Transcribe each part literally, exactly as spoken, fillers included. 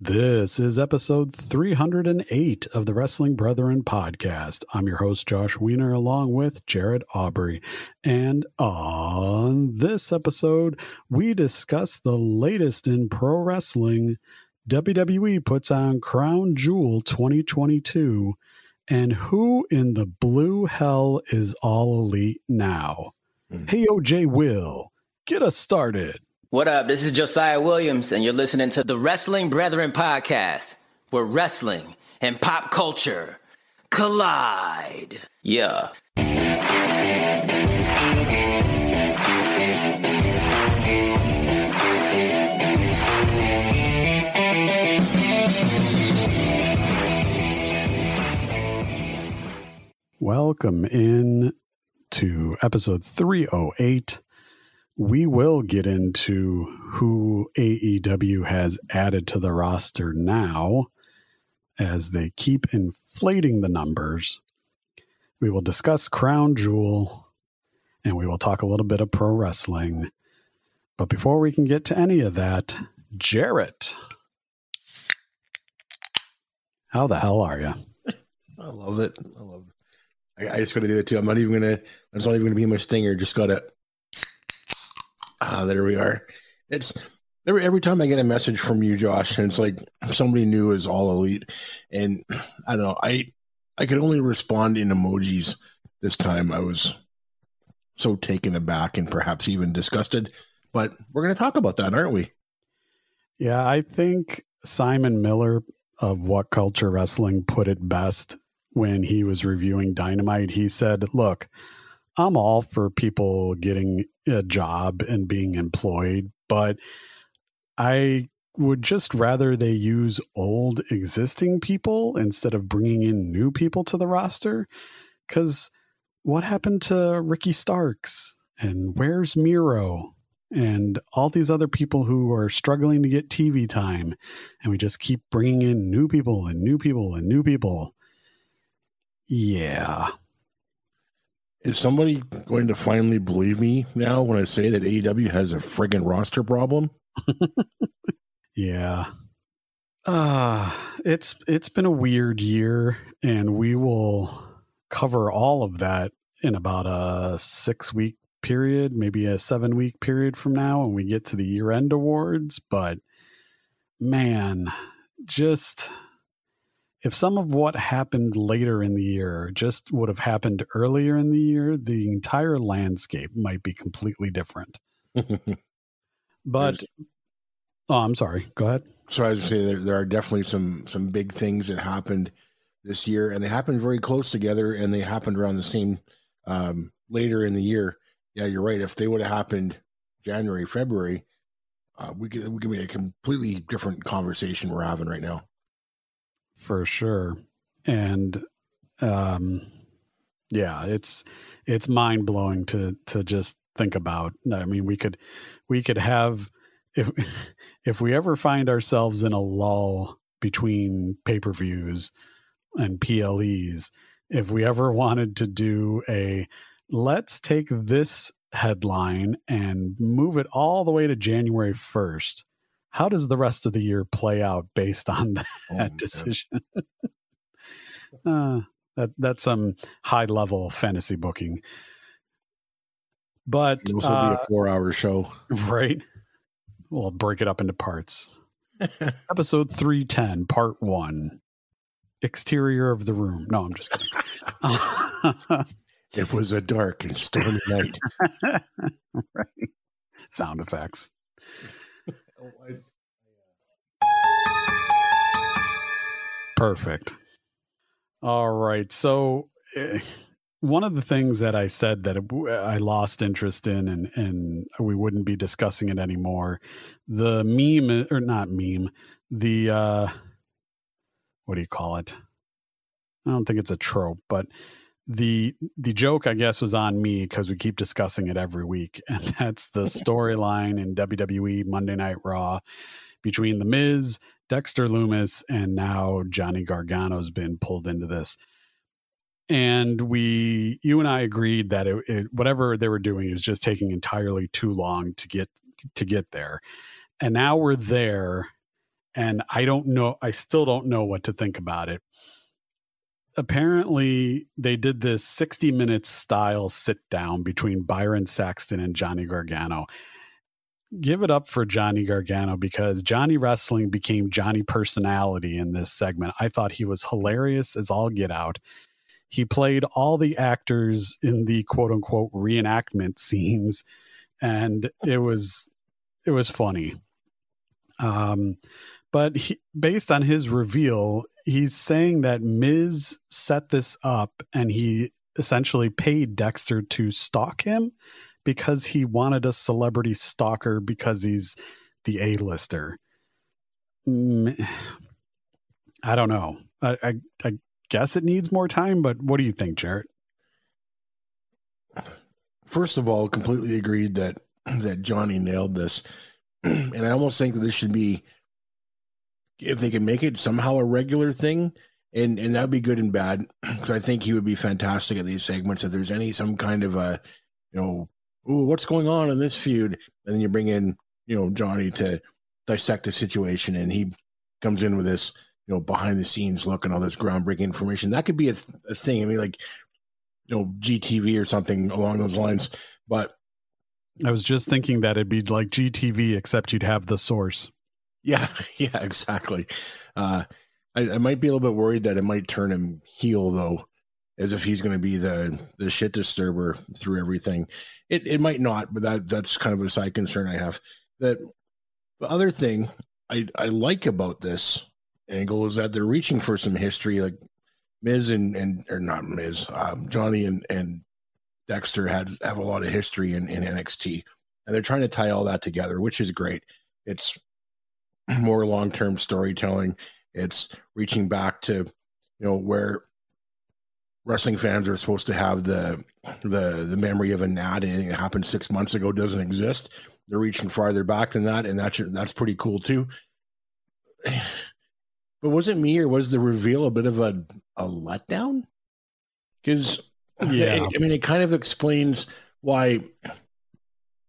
This is episode three hundred eight of the Wrestling Brethren podcast. I'm your host, Josh Wiener, along with Jared Aubrey. And on this episode, we discuss the latest in pro wrestling. W W E puts on Crown Jewel twenty twenty-two. And who in the blue hell is All Elite now? Mm. Hey, O J Will, get us started. What up? This is Josiah Williams, and you're listening to the Wrestling Brethren podcast, where wrestling and pop culture collide. Yeah. Welcome in to episode three oh eight. We will get into who A E W has added to the roster now as they keep inflating the numbers. We will discuss Crown Jewel, and we will talk a little bit of pro wrestling. But before we can get to any of that, Jarrett, how the hell are you? I love it. I love it. I, I just got to do it, too. I'm not even going to – there's not even going to be my stinger. Just got to – Ah, there we are. It's every every time I get a message from you, Josh, and it's like somebody new is All Elite, and I don't know. I I could only respond in emojis this time. I was so taken aback and perhaps even disgusted. But we're going to talk about that, aren't we? Yeah, I think Simon Miller of What Culture Wrestling put it best when he was reviewing Dynamite. He said, "Look, I'm all for people getting a job and being employed, but I would just rather they use old existing people instead of bringing in new people to the roster. Because what happened to Ricky Starks? And where's Miro? And all these other people who are struggling to get T V time. And we just keep bringing in new people and new people and new people." Yeah. Is somebody going to finally believe me now when I say that A E W has a friggin' roster problem? Yeah. Uh, it's it's been a weird year, and we will cover all of that in about a six-week period, maybe a seven-week period from now when we get to the year-end awards. But, man, just... if some of what happened later in the year just would have happened earlier in the year, the entire landscape might be completely different. But, oh, I'm sorry. Go ahead. So I was going to say there, there are definitely some, some big things that happened this year, and they happened very close together, and they happened around the same um, later in the year. Yeah, you're right. If they would have happened January, February, uh, we could, we could be a completely different conversation we're having right now. For sure. And, um, yeah, it's, it's mind blowing to, to just think about. I mean, we could, we could have, if, if we ever find ourselves in a lull between pay-per-views and P L Es, if we ever wanted to do a, let's take this headline and move it all the way to January first. How does the rest of the year play out based on that oh, decision? uh, that That's some high-level fantasy booking. But this will uh, be a four-hour show. Right? We'll break it up into parts. Episode three ten, part one. Exterior of the room. No, I'm just kidding. It was a dark and stormy night. Right. Sound effects. Perfect. All right. So uh, one of the things that I said that I lost interest in, and, and we wouldn't be discussing it anymore. The meme or not meme, the, uh, what do you call it? I don't think it's a trope, but the, the joke, I guess, was on me because we keep discussing it every week. And that's the storyline in W W E Monday Night Raw between the Miz, Dexter Lumis, and now Johnny Gargano's been pulled into this. And we, you and I agreed that it, it, whatever they were doing is just taking entirely too long to get, to get there. And now we're there, And I don't know, I still don't know what to think about it. Apparently, they did this sixty minutes style sit down between Byron Saxton and Johnny Gargano. Give it up for Johnny Gargano, because Johnny Wrestling became Johnny Personality in this segment. I thought he was hilarious as all get out. He played all the actors in the quote unquote reenactment scenes, and it was it was funny. Um, but he, based on his reveal, he's saying that Miz set this up, and he essentially paid Dexter to stalk him, because he wanted a celebrity stalker because he's the A-lister. Mm, I don't know. I, I I guess it needs more time, but what do you think, Jarrett? First of all, completely agreed that, that Johnny nailed this. And I almost think that this should be, if they can make it somehow a regular thing, and, and that would be good and bad, because I think he would be fantastic at these segments. If there's any, some kind of a, you know, ooh, what's going on in this feud? And then you bring in, you know, Johnny to dissect the situation, and he comes in with this, you know, behind the scenes look and all this groundbreaking information. That could be a, th- a thing. I mean, like, you know, G T V or something along those lines. But I was just thinking that it'd be like G T V, except you'd have the source. Yeah, yeah, exactly. Uh, I, I might be a little bit worried that it might turn him heel, though, as if he's going to be the, the shit disturber through everything. It it might not, but that that's kind of a side concern I have. That the other thing I, I like about this angle is that they're reaching for some history. Like Miz and, and or not Miz, um, Johnny and, and Dexter had have a lot of history in, in N X T. And they're trying to tie all that together, which is great. It's more long-term storytelling. It's reaching back to, you know, where wrestling fans are supposed to have the the the memory of a gnat. Anything that happened six months ago doesn't exist. They're reaching farther back than that, and that's that's pretty cool too. But was it me, or was the reveal a bit of a a letdown? Because yeah, it, I mean, it kind of explains why.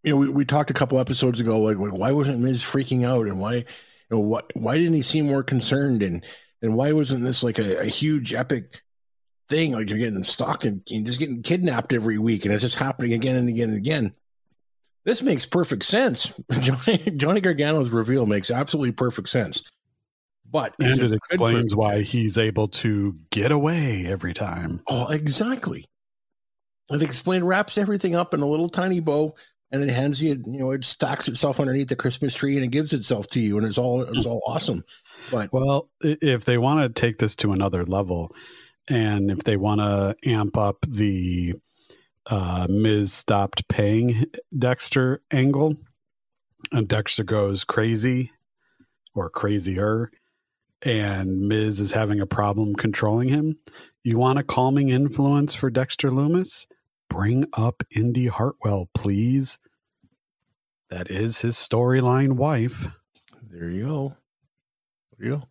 You know, we, we talked a couple episodes ago, like why wasn't Miz freaking out, and why, you know, what why didn't he seem more concerned, and and why wasn't this like a, a huge epic thing, like you're getting stalked and just getting kidnapped every week, and it's just happening again and again and again. This makes perfect sense. Johnny, Johnny Gargano's reveal makes absolutely perfect sense. But and it explains why he's able to get away every time. Oh, exactly. It explains, wraps everything up in a little tiny bow, and it hands you, you know, it stacks itself underneath the Christmas tree, and it gives itself to you, and it's all it's all awesome. But well, if they want to take this to another level, and if they want to amp up the uh, Miz stopped paying Dexter angle, and Dexter goes crazy or crazier, and Miz is having a problem controlling him, you want a calming influence for Dexter Lumis? Bring up Indy Hartwell, please. That is his storyline wife. There you go. There you go.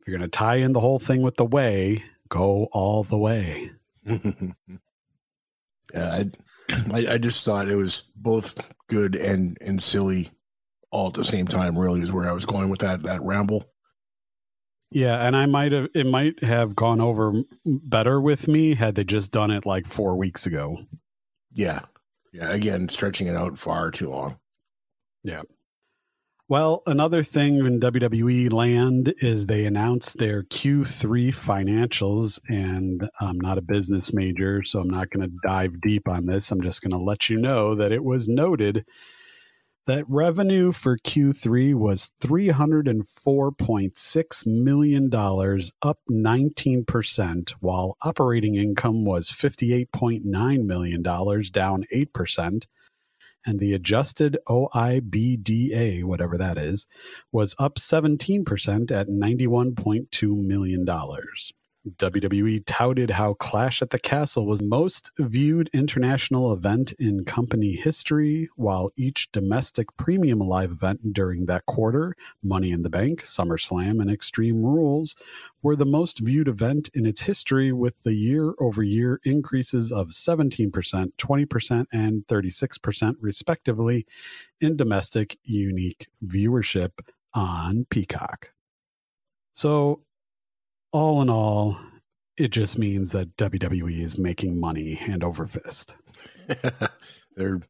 If you're going to tie in the whole thing with the way... go all the way. yeah, I, I, I just thought it was both good and, and silly all at the same time, really, is where I was going with that, that ramble. Yeah, and I might have, it might have gone over better with me had they just done it like four weeks ago. Yeah. Yeah, again, stretching it out far too long. Yeah. Well, another thing in W W E land is they announced their Q three financials, and I'm not a business major, so I'm not going to dive deep on this. I'm just going to let you know that it was noted that revenue for Q three was three hundred four point six million dollars, up nineteen percent, while operating income was fifty-eight point nine million dollars, down eight percent. And the adjusted O I B D A, whatever that is, was up seventeen percent at ninety-one point two million dollars. W W E touted how Clash at the Castle was the most viewed international event in company history, while each domestic premium live event during that quarter, Money in the Bank, SummerSlam, and Extreme Rules, were the most viewed event in its history, with the year-over-year increases of seventeen percent, twenty percent, and thirty-six percent, respectively, in domestic unique viewership on Peacock. So all in all, it just means that W W E is making money hand over fist. They're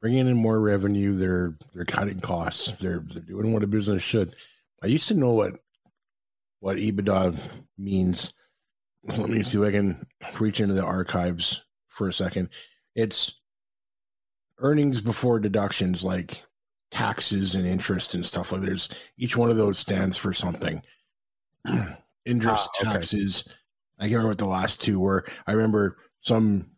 bringing in more revenue. They're they're cutting costs. They're they're doing what a business should. I used to know what what EBITDA means. So let me see if I can reach into the archives for a second. It's earnings before deductions, like taxes and interest and stuff like that. There's each one of those stands for something. Interest, ah, okay. Taxes. I can't remember what the last two were. I remember some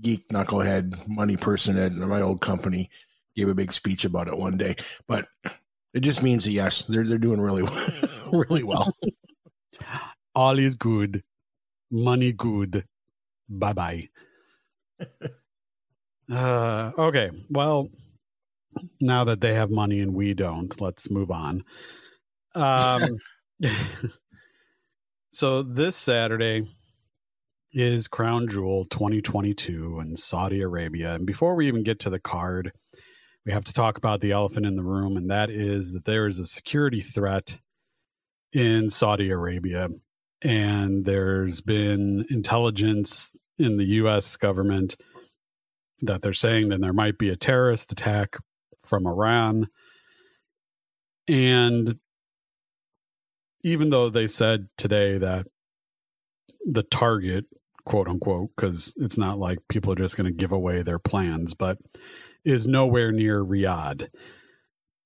geek knucklehead money person at my old company gave a big speech about it one day, but it just means that yes, they're they're doing really well, really well. All is good, money good. Bye bye. uh, okay, well, now that they have money and we don't, let's move on. Um, so this Saturday is Crown Jewel twenty twenty-two in Saudi Arabia. And before we even get to the card, we have to talk about the elephant in the room, and that is that there is a security threat in Saudi Arabia, and there's been intelligence in the U S government that they're saying that there might be a terrorist attack from Iran. And even though they said today that the target, quote unquote, because it's not like people are just going to give away their plans, but is nowhere near Riyadh.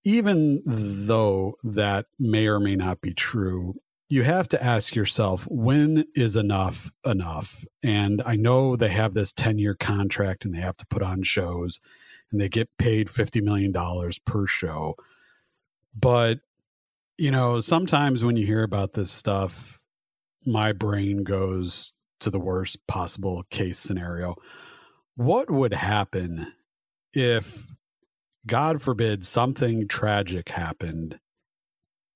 Even though that may or may not be true, you have to ask yourself, when is enough enough? And I know they have this ten-year contract and they have to put on shows and they get paid fifty million dollars per show. But, you know, sometimes when you hear about this stuff, my brain goes to the worst possible case scenario. What would happen if, God forbid, something tragic happened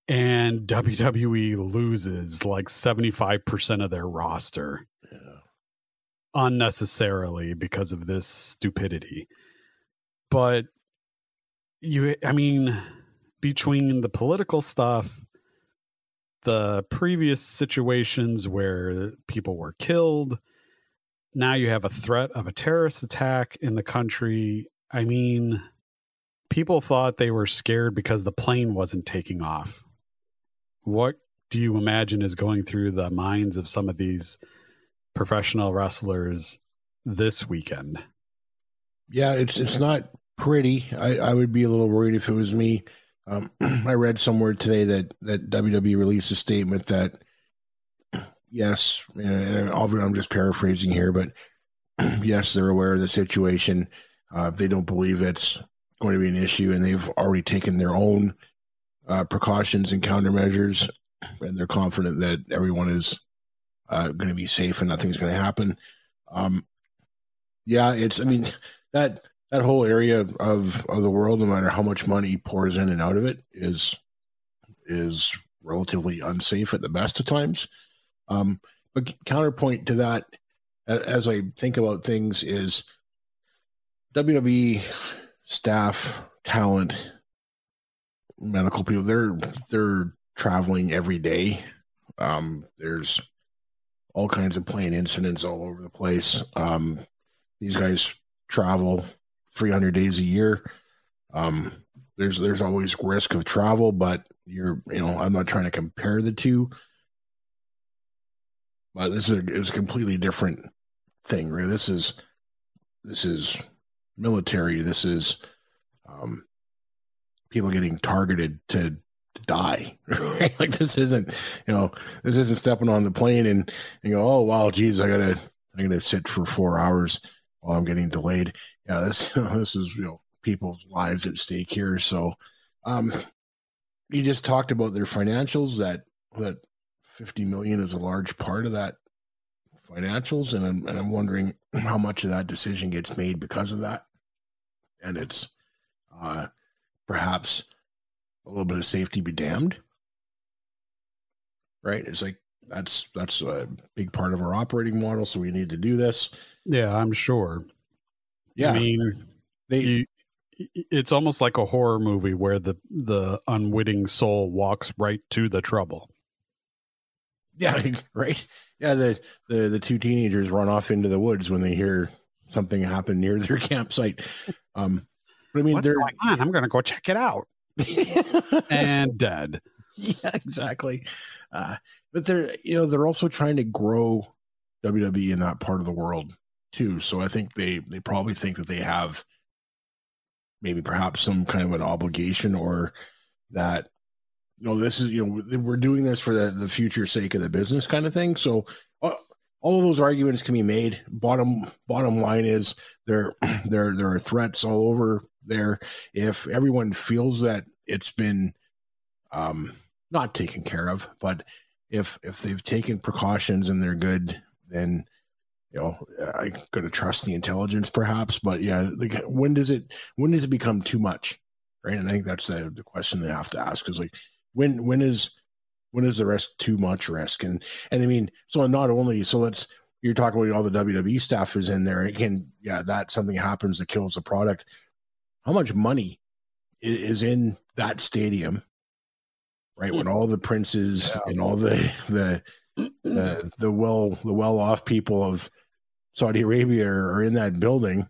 and W W E loses like seventy-five percent of their roster yeah. unnecessarily because of this stupidity? But you, I mean, between the political stuff, the previous situations where people were killed, now you have a threat of a terrorist attack in the country. I mean, people thought they were scared because the plane wasn't taking off. What do you imagine is going through the minds of some of these professional wrestlers this weekend? Yeah, it's it's not pretty. I, I would be a little worried if it was me. Um, I read somewhere today that, that W W E released a statement that, yes, and I'm just paraphrasing here, but yes, they're aware of the situation. Uh, they don't believe it's going to be an issue, and they've already taken their own uh, precautions and countermeasures, and they're confident that everyone is uh, going to be safe and nothing's going to happen. Um, yeah, it's, I mean, that... That whole area of, of the world, no matter how much money pours in and out of it, is is relatively unsafe at the best of times. Um, but counterpoint to that, as I think about things, is W W E staff, talent, medical people. They're they're traveling every day. Um, there's all kinds of plane incidents all over the place. Um, these guys travel three hundred days a year. Um, there's there's always risk of travel, but you're you know I'm not trying to compare the two, but this is a, it's a completely different thing. Right? This is this is military. This is um, people getting targeted to, to die. Right? Like this isn't you know this isn't stepping on the plane and, and go oh wow geez I gotta I gotta sit for four hours while I'm getting delayed. Yeah, this this is you know people's lives at stake here. So, um, you just talked about their financials. That that fifty million is a large part of that financials, and I'm and I'm wondering how much of that decision gets made because of that. And it's uh, perhaps a little bit of safety be damned, right? It's like that's that's a big part of our operating model, so we need to do this. Yeah, I'm sure. Yeah, I mean, they, you, it's almost like a horror movie where the, the unwitting soul walks right to the trouble. Yeah, like, right. Yeah, the, the the two teenagers run off into the woods when they hear something happen near their campsite. Um, but I mean, what's going on? I'm going to go check it out. And dead. Yeah, exactly. Uh, but they're, you know, they're also trying to grow W W E in that part of the world too. So I think they they probably think that they have maybe perhaps some kind of an obligation, or that, you know, this is, you know, we're doing this for the, the future sake of the business kind of thing. So uh, all of those arguments can be made. Bottom bottom line is there there there are threats all over there. If everyone feels that it's been um, not taken care of, but if if they've taken precautions and they're good, then, you know, I gotta trust the intelligence perhaps. But yeah, like, when does it when does it become too much, right? And I think that's the, the question they have to ask, is like, when when is when is the risk too much risk? And and I mean, so not only so let's you're talking about all the W W E staff is in there. It can yeah, that something happens that kills the product. How much money is in that stadium, right? When all the princes yeah. and all the the the, the well the well off people of Saudi Arabia are in that building.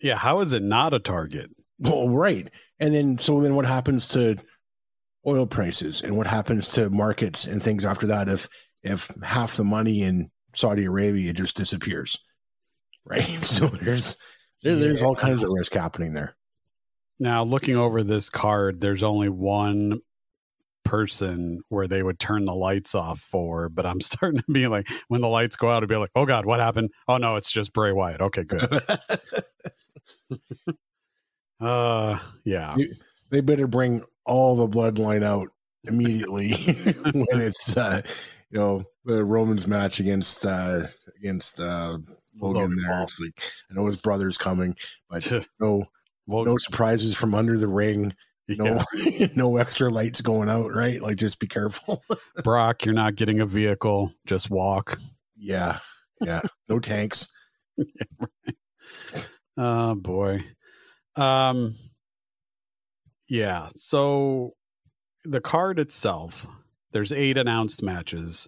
Yeah, how is it not a target? Well, right. And then so then what happens to oil prices, and what happens to markets and things after that if if half the money in Saudi Arabia just disappears, right? So there's there, yeah. there's all kinds of risk happening there. Now, looking over this card, there's only one person where they would turn the lights off for, but I'm starting to be like, when the lights go out, I'd be like, oh God, what happened? Oh no, it's just Bray Wyatt. Okay, good. uh, yeah. You, they better bring all the bloodline out immediately when it's uh, you know, the Roman's match against uh, against uh, Logan, Logan there. It's like, I know his brother's coming, but no Logan. No surprises from under the ring. No yeah. no extra lights going out, right? Like, just be careful. Brock, you're not getting a vehicle. Just walk. Yeah. Yeah. No tanks. Yeah, right. Oh boy. Um Yeah, so the card itself, there's eight announced matches.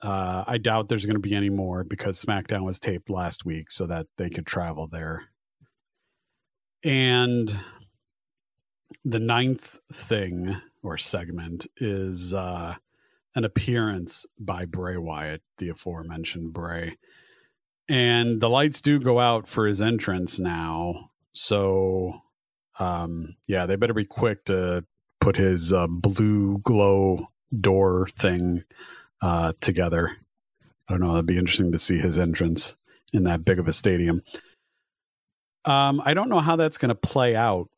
Uh, I doubt there's going to be any more because SmackDown was taped last week so that they could travel there. And the ninth thing or segment is uh, an appearance by Bray Wyatt, the aforementioned Bray. And the lights do go out for his entrance now, so... Um, yeah, they better be quick to put his uh, blue glow door thing uh, together. I don't know. That'd be interesting to see his entrance in that big of a stadium. Um, I don't know how that's going to play out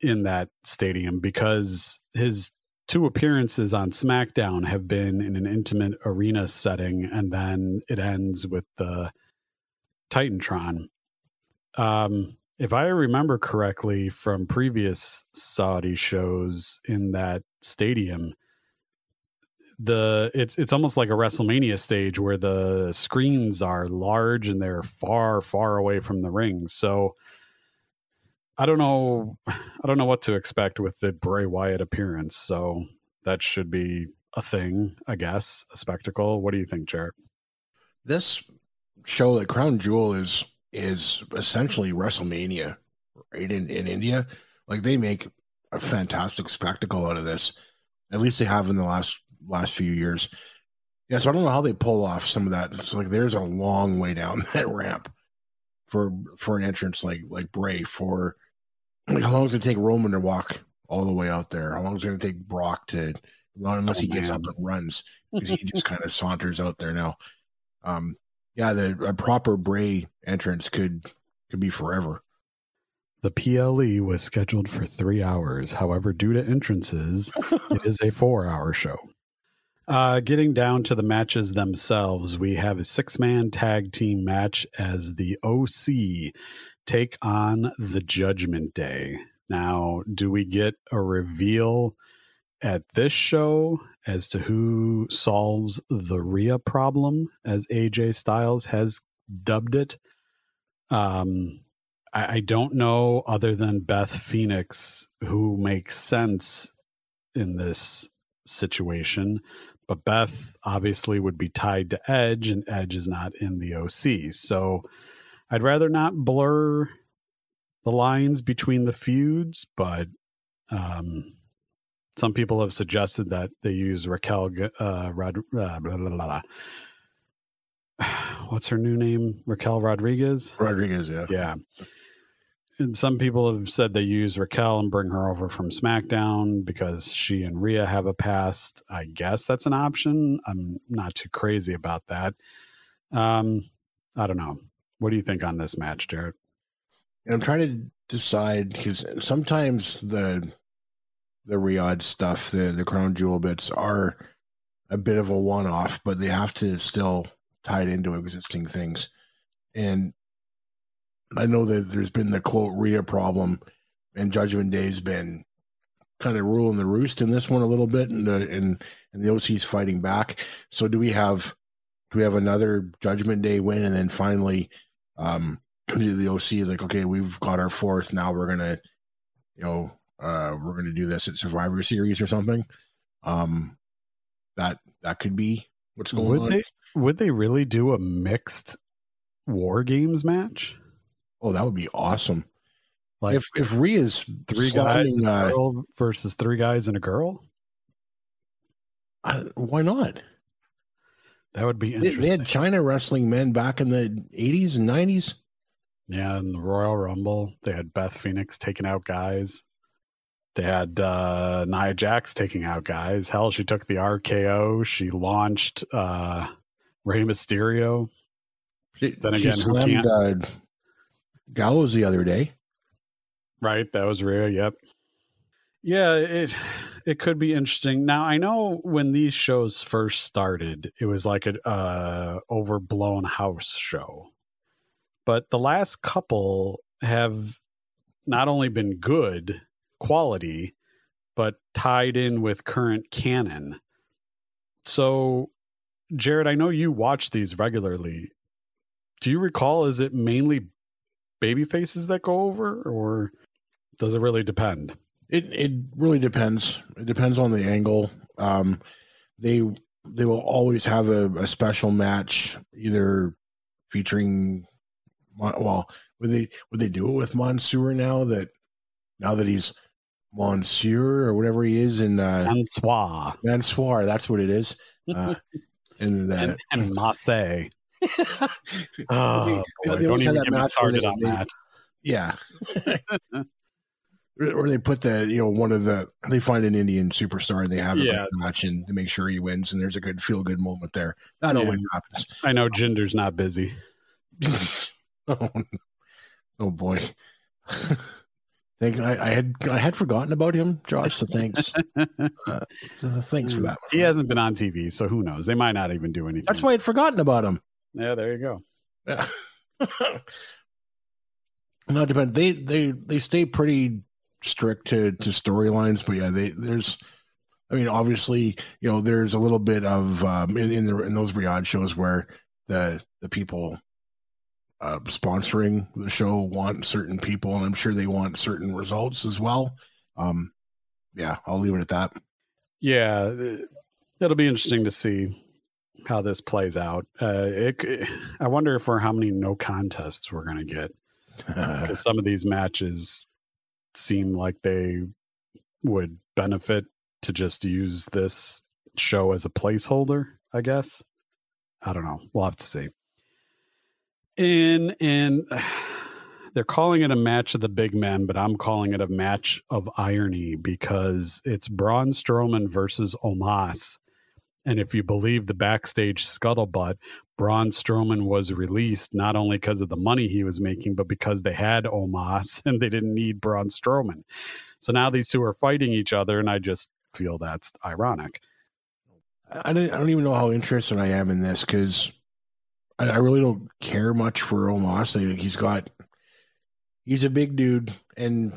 in that stadium, because his two appearances on SmackDown have been in an intimate arena setting, and then it ends with the Titantron. Um, If I remember correctly from previous Saudi shows in that stadium, the it's it's almost like a WrestleMania stage where the screens are large and they're far, far away from the ring. So I don't know, I don't know what to expect with the Bray Wyatt appearance. So that should be a thing, I guess, a spectacle. What do you think, Jared? This show, the Crown Jewel, is. is essentially WrestleMania, right? In in India, like, they make a fantastic spectacle out of this. At least they have in the last last few years. Yeah, so I don't know how they pull off some of that. It's like, there's a long way down that ramp for for an entrance like like Bray. For like, how long does it take Roman to walk all the way out there? How long is it going to take Brock to? Well, unless oh, he gets man. up and runs, because he just kind of saunters out there now. Um. Yeah, the a proper Bray entrance could could be forever. The P L E was scheduled for three hours. However, due to entrances, it is a four-hour show. Uh, getting down to the matches themselves, we have a six-man tag team match as the O C take on the Judgment Day. Now, do we get a reveal at this show as to who solves the Rhea problem, as A J Styles has dubbed it? Um, I, I don't know, other than Beth Phoenix, who makes sense in this situation. But Beth obviously would be tied to Edge, and Edge is not in the O C. So I'd rather not blur the lines between the feuds, but um, some people have suggested that they use Raquel uh, Rod, uh, blah, blah, blah, blah. What's her new name? Raquel Rodriguez? Rodriguez, yeah. Yeah. And some people have said they use Raquel and bring her over from SmackDown because she and Rhea have a past. I guess that's an option. I'm not too crazy about that. Um, I don't know. What do you think on this match, Jared? And I'm trying to decide because sometimes the the Riyadh stuff, the, the Crown Jewel bits are a bit of a one-off, but they have to still tie it into existing things. And I know that there's been the quote Rhea problem, and Judgment Day's been kind of ruling the roost in this one a little bit, and the, and and the O C's fighting back. So do we have do we have another Judgment Day win, and then finally um, the O C is like, okay, we've got our fourth. Now we're gonna, you know, uh, we're gonna do this at Survivor Series or something. Um, that that could be what's going would on. They, would they really do a mixed War Games match? Oh, that would be awesome! Like if if Rhea's three guys and a girl versus three guys and a girl, I, why not? That would be interesting. They, they had China wrestling men back in the eighties and nineties. Yeah, in the Royal Rumble, they had Beth Phoenix taking out guys. They had uh, Nia Jax taking out guys. Hell, she took the R K O. She launched uh, Rey Mysterio. She, then again, she slammed, who can't? Uh, Gallows the other day, right? That was rare. Yep. Yeah, it it could be interesting. Now I know when these shows first started, it was like an uh, overblown house show, but the last couple have not only been good quality, but tied in with current canon. So, Jared, I know you watch these regularly. Do you recall? Is it mainly baby faces that go over, or does it really depend? It it really depends. It depends on the angle. Um, they they will always have a, a special match, either featuring. Well, would they would they do it with Mansoor now that now that he's Mansoor or whatever he is in uh, Mansoor. Mansoor, that's what it is. Uh, and that and, and Marseille. oh, they, boy, they don't even get me started they, on they, that. Yeah. Or they put the, you know, one of the, they find an Indian superstar and they have him yeah. match and to make sure he wins. And there's a good feel good moment there. That yeah. always happens. I know Jinder's not busy. oh, oh boy. Thanks. I, I had, I had forgotten about him, Josh. So thanks. uh, thanks for that. He hasn't been on T V. So who knows? They might not even do anything. That's why I'd forgotten about him. Yeah, there you go. Yeah. Not depend. They they they stay pretty strict to to storylines, but yeah, they there's. I mean, obviously, you know, there's a little bit of um, in, in the in those Riyadh shows where the the people uh, sponsoring the show want certain people, and I'm sure they want certain results as well. Um, yeah, I'll leave it at that. Yeah, it'll be interesting to see how this plays out. Uh, it, I wonder if we're how many no contests we're going to get. Because some of these matches seem like they would benefit to just use this show as a placeholder, I guess. I don't know. We'll have to see. And, and they're calling it a match of the big men, but I'm calling it a match of irony because it's Braun Strowman versus Omos. And if you believe the backstage scuttlebutt, Braun Strowman was released not only because of the money he was making, but because they had Omos and they didn't need Braun Strowman. So now these two are fighting each other, and I just feel that's ironic. I don't, I don't even know how interested I am in this because I, I really don't care much for Omos. I, he's got he's a big dude, and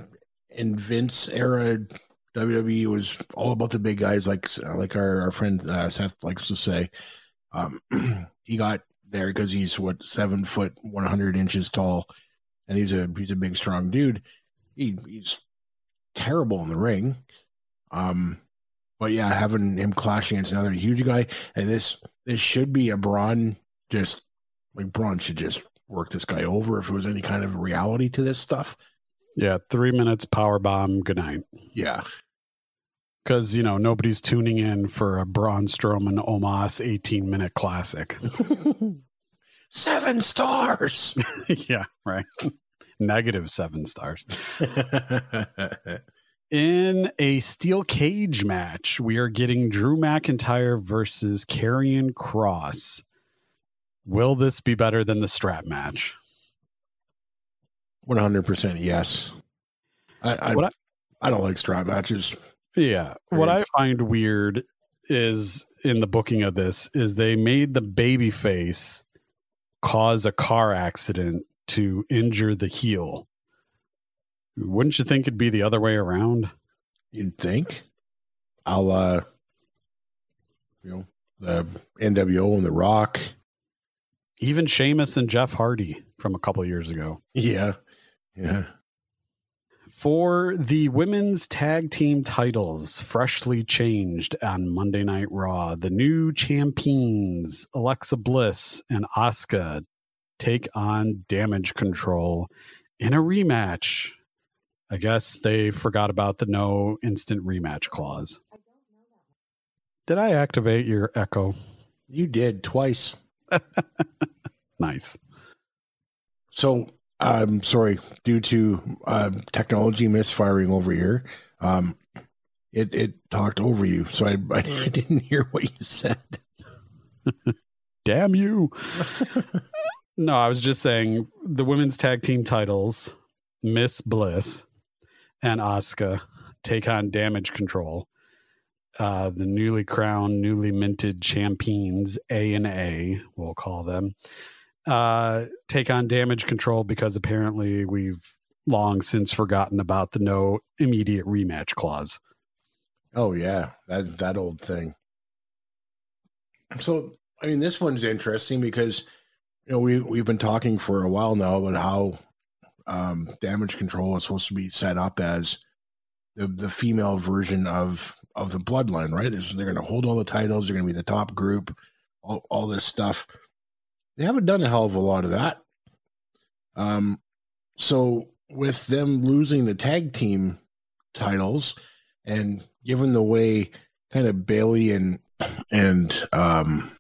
and Vince era W W E was all about the big guys, like like our, our friend uh, Seth likes to say. Um, he got there because he's what seven foot one hundred inches tall, and he's a he's a big strong dude. He, he's terrible in the ring. Um, But yeah, having him clash against another huge guy, and this this should be a Braun just like Braun should just work this guy over if it was any kind of reality to this stuff. Yeah, three minutes power bomb, good night. Yeah, because you know nobody's tuning in for a Braun Strowman Omos eighteen minute classic. Seven stars. Yeah, right. Negative seven stars. In a steel cage match, we are getting Drew McIntyre versus Karrion Kross. Will this be better than the strap match? one hundred percent yes. I I, I I don't like strap matches. Yeah. What I find weird is in the booking of this is they made the babyface cause a car accident to injure the heel. Wouldn't you think it'd be the other way around? You'd think. I'll, uh, you know, the N W O and The Rock. Even Sheamus and Jeff Hardy from a couple of years ago. Yeah. Yeah. For the women's tag team titles, freshly changed on Monday Night Raw, the new champions, Alexa Bliss and Asuka, take on Damage Control in a rematch. I guess they forgot about the no instant rematch clause. I don't know that. Did I activate your echo? You did twice. Nice. So I'm um, sorry, due to uh, technology misfiring over here, um, it, it talked over you. So I, I didn't hear what you said. Damn you. No, I was just saying the women's tag team titles, Miss Bliss and Asuka take on Damage Control. Uh, the newly crowned, newly minted champions, A and A, we'll call them, uh, take on Damage Control because apparently we've long since forgotten about the no immediate rematch clause. Oh, yeah, that, that old thing. So, I mean, this one's interesting because, you know, we, we've been talking for a while now about how um, Damage Control is supposed to be set up as the, the female version of of the Bloodline, right? This, they're going to hold all the titles. They're going to be the top group, all, all this stuff. They haven't done a hell of a lot of that. Um, so with them losing the tag team titles and given the way kind of Bayley and, and um,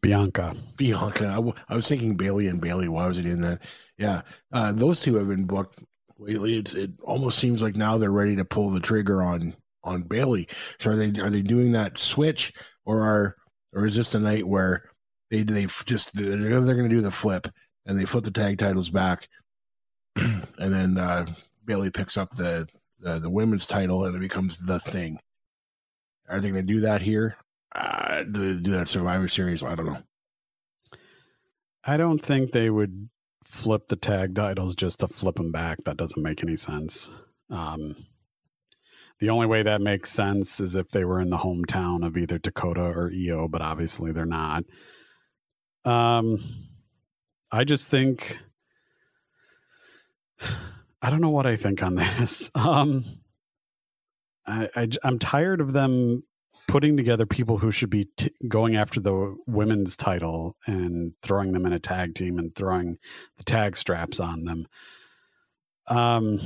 Bianca, Bianca, I, w- I was thinking Bayley and Bayley. Why was it in that? Yeah. Uh, those two have been booked lately. It's, it almost seems like now they're ready to pull the trigger on, on Bayley. So are they are they doing that switch, or are or is this the night where they they just they're, they're going to do the flip and they flip the tag titles back, and then uh, Bayley picks up the uh, the women's title and it becomes the thing? Are they going to do that here? Uh, do they do that Survivor Series? I don't know. I don't think they would flip the tag titles just to flip them back. That doesn't make any sense. Um, The only way that makes sense is if they were in the hometown of either Dakota or Io, but obviously they're not. Um, I just think, I don't know what I think on this. Um, I, I, I'm tired of them putting together people who should be t- going after the women's title and throwing them in a tag team and throwing the tag straps on them. Um,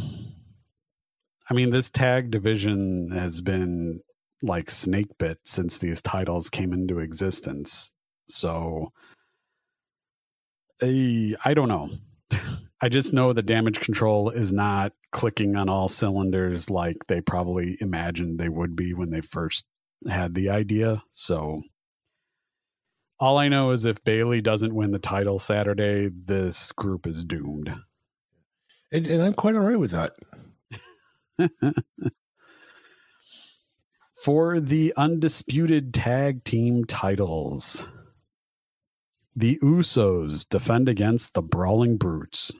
I mean, this tag division has been like snake bit since these titles came into existence. So I, I don't know. I just know the Damage Control is not clicking on all cylinders like they probably imagined they would be when they first had the idea. So all I know is if Bayley doesn't win the title Saturday, this group is doomed. And, and I'm quite all right with that. For the undisputed tag team titles, the Usos defend against the Brawling Brutes.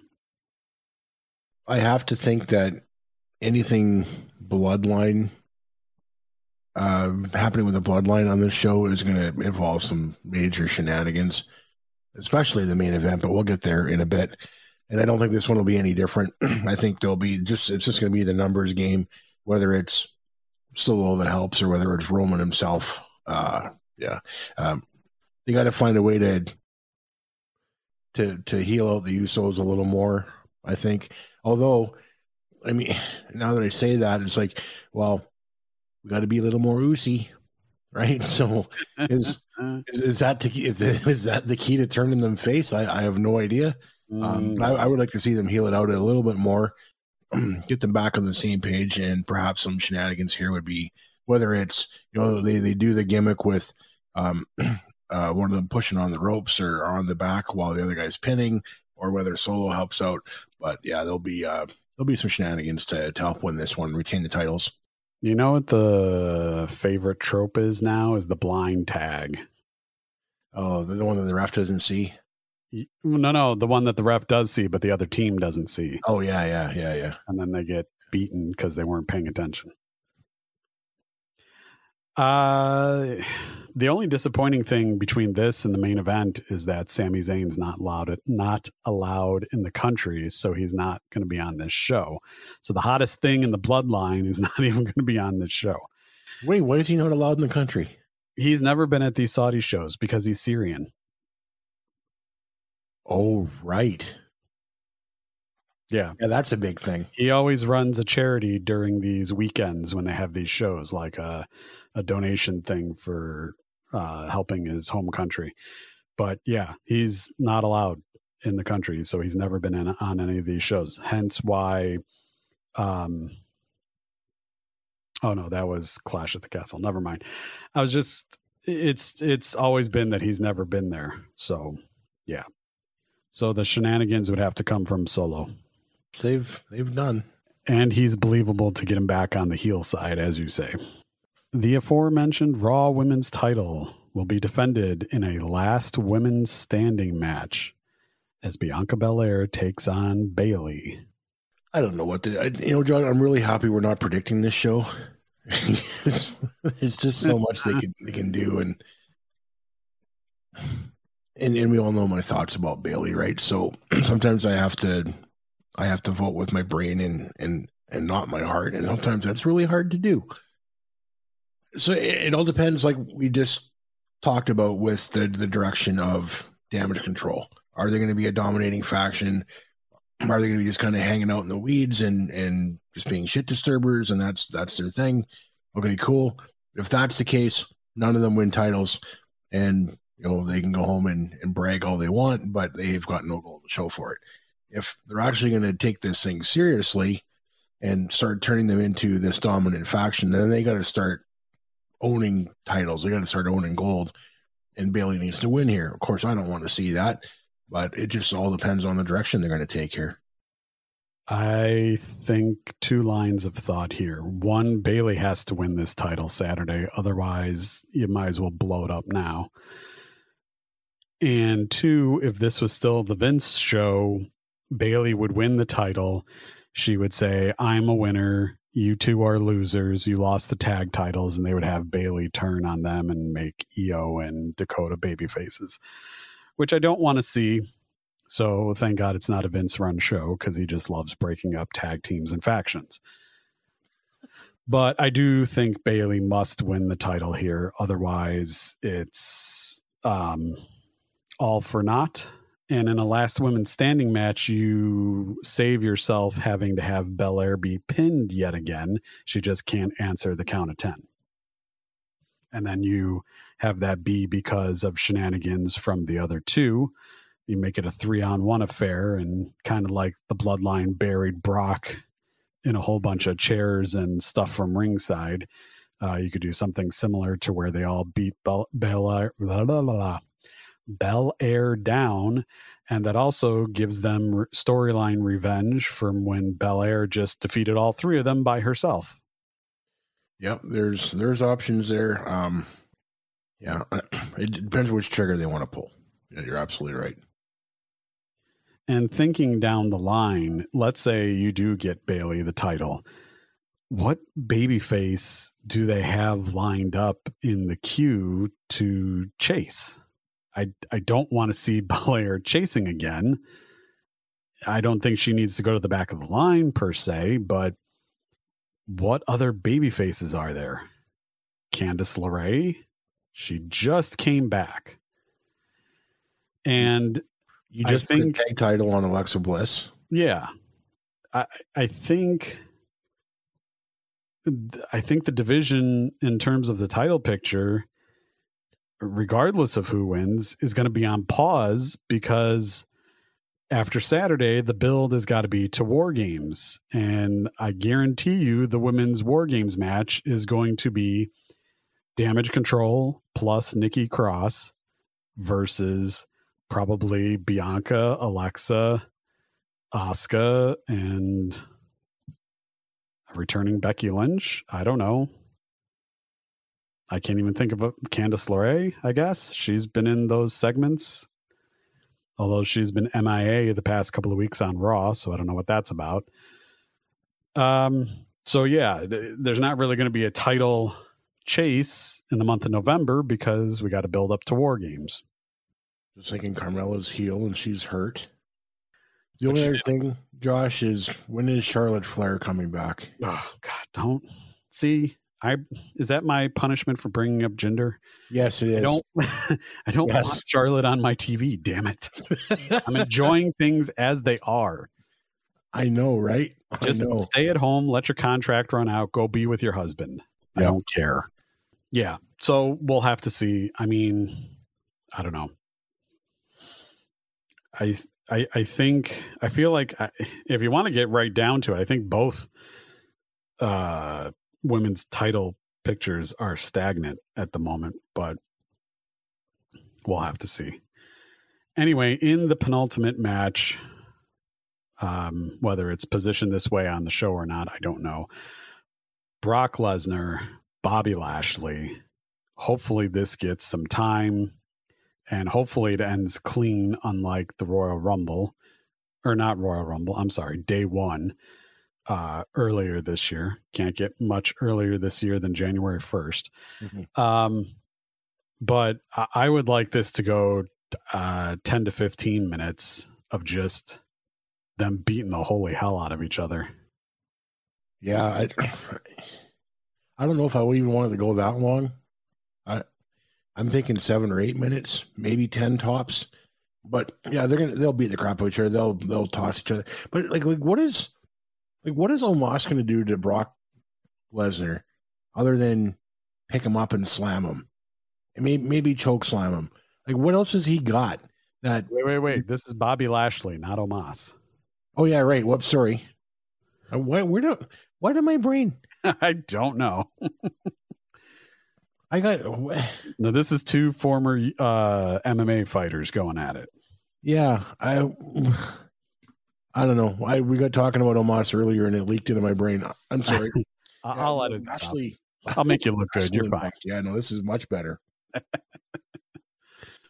I have to think that anything bloodline uh, happening with the Bloodline on this show is going to involve some major shenanigans, especially the main event, but we'll get there in a bit. And I don't think this one will be any different. I think there'll be just, it's just going to be the numbers game, whether it's Solo that helps or whether it's Roman himself. Uh, yeah. Um, they got to find a way to, to, to heal out the Usos a little more, I think. Although, I mean, now that I say that, it's like, well, we got to be a little more Usy, right? So is, is, is that to, is, is that the key to turning them face? I, I have no idea. Um, I, I would like to see them heal it out a little bit more, get them back on the same page, and perhaps some shenanigans here would be, whether it's, you know, they, they do the gimmick with um, uh, one of them pushing on the ropes or on the back while the other guy's pinning, or whether Solo helps out. But yeah, there'll be uh, there'll be some shenanigans to, to help win this one, retain the titles. You know what the favorite trope is now is the blind tag. Oh, the, the one that the ref doesn't see. No, no, the one that the ref does see, but the other team doesn't see. Oh, yeah, yeah, yeah, yeah. And then they get beaten because they weren't paying attention. Uh, the only disappointing thing between this and the main event is that Sami Zayn's not allowed, not allowed in the country, so he's not going to be on this show. So the hottest thing in the bloodline is not even going to be on this show. Wait, why is he not allowed in the country? He's never been at these Saudi shows because he's Syrian. Oh, right. Yeah. Yeah, that's a big thing. He always runs a charity during these weekends when they have these shows, like a, a donation thing for uh, helping his home country. But yeah, he's not allowed in the country, so he's never been in, on any of these shows. Hence why... Um, oh, no, that was Clash at the Castle. Never mind. I was just... It's It's always been that he's never been there. So, yeah. So the shenanigans would have to come from Solo. They've they've done. And he's believable to get him back on the heel side, as you say. The aforementioned Raw Women's title will be defended in a last women's standing match as Bianca Belair takes on Bayley. I don't know what to... I, you know, John, I'm really happy we're not predicting this show. There's just so much they can, they can do, and... And, and we all know my thoughts about Bayley, right? So sometimes I have to, I have to vote with my brain and and and not my heart, and sometimes that's really hard to do. So it, it all depends, like we just talked about with the the direction of Damage Control. Are they going to be a dominating faction? Are they going to be just kind of hanging out in the weeds and and just being shit disturbers? And that's that's their thing. Okay, cool. If that's the case, none of them win titles, and you know, they can go home and, and brag all they want, but they've got no goal to show for it. If they're actually going to take this thing seriously and start turning them into this dominant faction, then they got to start owning titles. They got to start owning gold, and Bayley needs to win here. Of course, I don't want to see that, but it just all depends on the direction they're going to take here. I think two lines of thought here. One, Bayley has to win this title Saturday. Otherwise, you might as well blow it up now. And two, if this was still the Vince show, Bayley would win the title. She would say, I'm a winner. You two are losers. You lost the tag titles. And they would have Bayley turn on them and make E O and Dakota baby faces, which I don't want to see. So thank God it's not a Vince run show, because he just loves breaking up tag teams and factions. But I do think Bayley must win the title here. Otherwise, it's... um. all for naught. And in a last women's standing match, you save yourself having to have Belair be pinned yet again. She just can't answer the count of ten. And then you have that be because of shenanigans from the other two. You make it a three on one affair, and kind of like the bloodline buried Brock in a whole bunch of chairs and stuff from ringside. Uh, you could do something similar to where they all beat Bel- Belair. Blah, blah, blah. Belair down, and that also gives them re- storyline revenge from when Belair just defeated all three of them by herself. Yep, there's there's options there. Um, yeah, it depends which trigger they want to pull. Yeah, you're absolutely right. And thinking down the line, let's say you do get Bayley the title. What babyface do they have lined up in the queue to chase? I, I don't want to see Belair chasing again. I don't think she needs to go to the back of the line per se, but what other baby faces are there? Candice LeRae. She just came back. And you just I think, put a tag title on Alexa Bliss. Yeah. I I think I think the division in terms of the title picture, regardless of who wins, is going to be on pause because after Saturday, the build has got to be to War Games. And I guarantee you the women's War Games match is going to be Damage Control plus Nikki Cross versus probably Bianca, Alexa, Asuka, and returning Becky Lynch. I don't know. I can't even think of a Candice LeRae, I guess. She's been in those segments, although she's been M I A the past couple of weeks on Raw, so I don't know what that's about. Um. So, yeah, th- there's not really going to be a title chase in the month of November because we got to build up to War Games. Just thinking Carmella's heel and she's hurt. The only other thing, Josh, is when is Charlotte Flair coming back? Oh, God, don't. See, I is that my punishment for bringing up gender? Yes, it is. I don't, I don't yes. want Charlotte on my T V, damn it. I'm enjoying things as they are. I know, right? I Just know. Stay at home, let your contract run out, go be with your husband. Yep. I don't care. Yeah, so we'll have to see. I mean, I don't know. I I, I think, I feel like I, if you want to get right down to it, I think both uh, women's title pictures are stagnant at the moment, but we'll have to see. Anyway, in the penultimate match, um, whether it's positioned this way on the show or not, I don't know. Brock Lesnar, Bobby Lashley. Hopefully this gets some time. And hopefully it ends clean, unlike the Royal Rumble, or not Royal Rumble, I'm sorry, day one, uh, earlier this year. Can't get much earlier this year than January first. Mm-hmm. Um, but I, I would like this to go uh, ten to fifteen minutes of just them beating the holy hell out of each other. Yeah, I, I don't know if I would even want it to go that long. I I'm thinking seven or eight minutes, maybe ten tops. But yeah, they're gonna they'll beat the crap out of each other. They'll they'll toss each other. But like like what is like what is Omos gonna do to Brock Lesnar other than pick him up and slam him? And maybe maybe choke slam him. Like what else has he got? That wait wait wait. This is Bobby Lashley, not Omos. Oh yeah, right. Whoops, sorry. Why where do why did my brain? I don't know. I got no. This is two former uh, M M A fighters going at it. Yeah, I, I don't know. I we got talking about Omos earlier, and it leaked into my brain. I'm sorry. I'll yeah, let it. Actually, I'll make you look good. You're fine. Yeah, no, this is much better.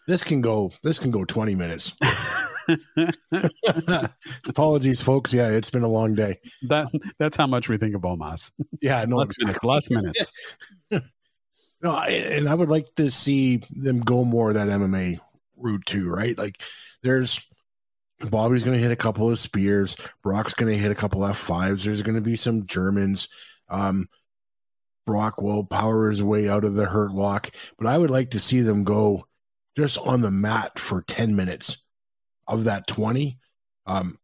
This can go. This can go twenty minutes. Apologies, folks. Yeah, it's been a long day. That that's how much we think of Omos. Yeah, no, less minutes. Less minutes. No, I, and I would like to see them go more of that M M A route too, right? Like, there's Bobby's going to hit a couple of spears, Brock's going to hit a couple of F fives. There's going to be some Germans. Um, Brock will power his way out of the hurt lock, but I would like to see them go just on the mat for ten minutes of that twenty. Um,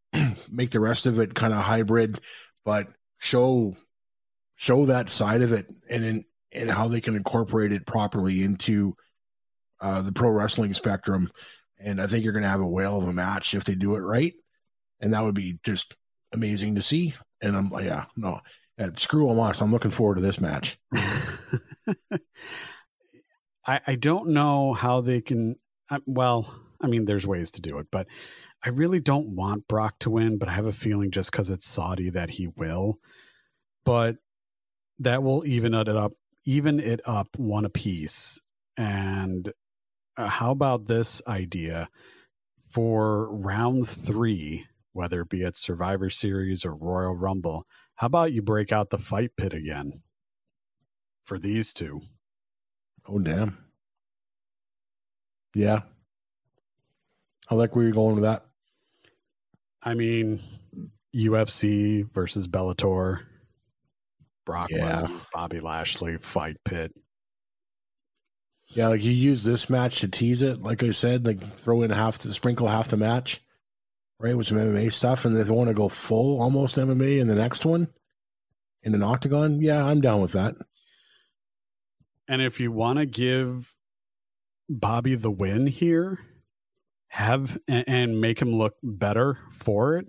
make the rest of it kind of hybrid, but show show that side of it, and then. And how they can incorporate it properly into uh, the pro wrestling spectrum. And I think you're going to have a whale of a match if they do it right. And that would be just amazing to see. And I'm like, yeah, no, yeah, screw Omos. I'm looking forward to this match. I, I don't know how they can, I, well, I mean, there's ways to do it, but I really don't want Brock to win, but I have a feeling just because it's Saudi that he will, but that will even it up. even it up one apiece. And uh, how about this idea for round three, whether it be at Survivor Series or Royal Rumble? How about you break out the fight pit again for these two? Oh, damn. Yeah. I like where you're going with that. I mean, U F C versus Bellator. Brock yeah. Lesnar, Bobby Lashley, fight pit. Yeah, like you use this match to tease it. Like I said, like throw in half the sprinkle, half the match, right? With some M M A stuff, and they want to go full almost M M A in the next one in an octagon. Yeah, I'm down with that. And if you want to give Bobby the win here, have and make him look better for it,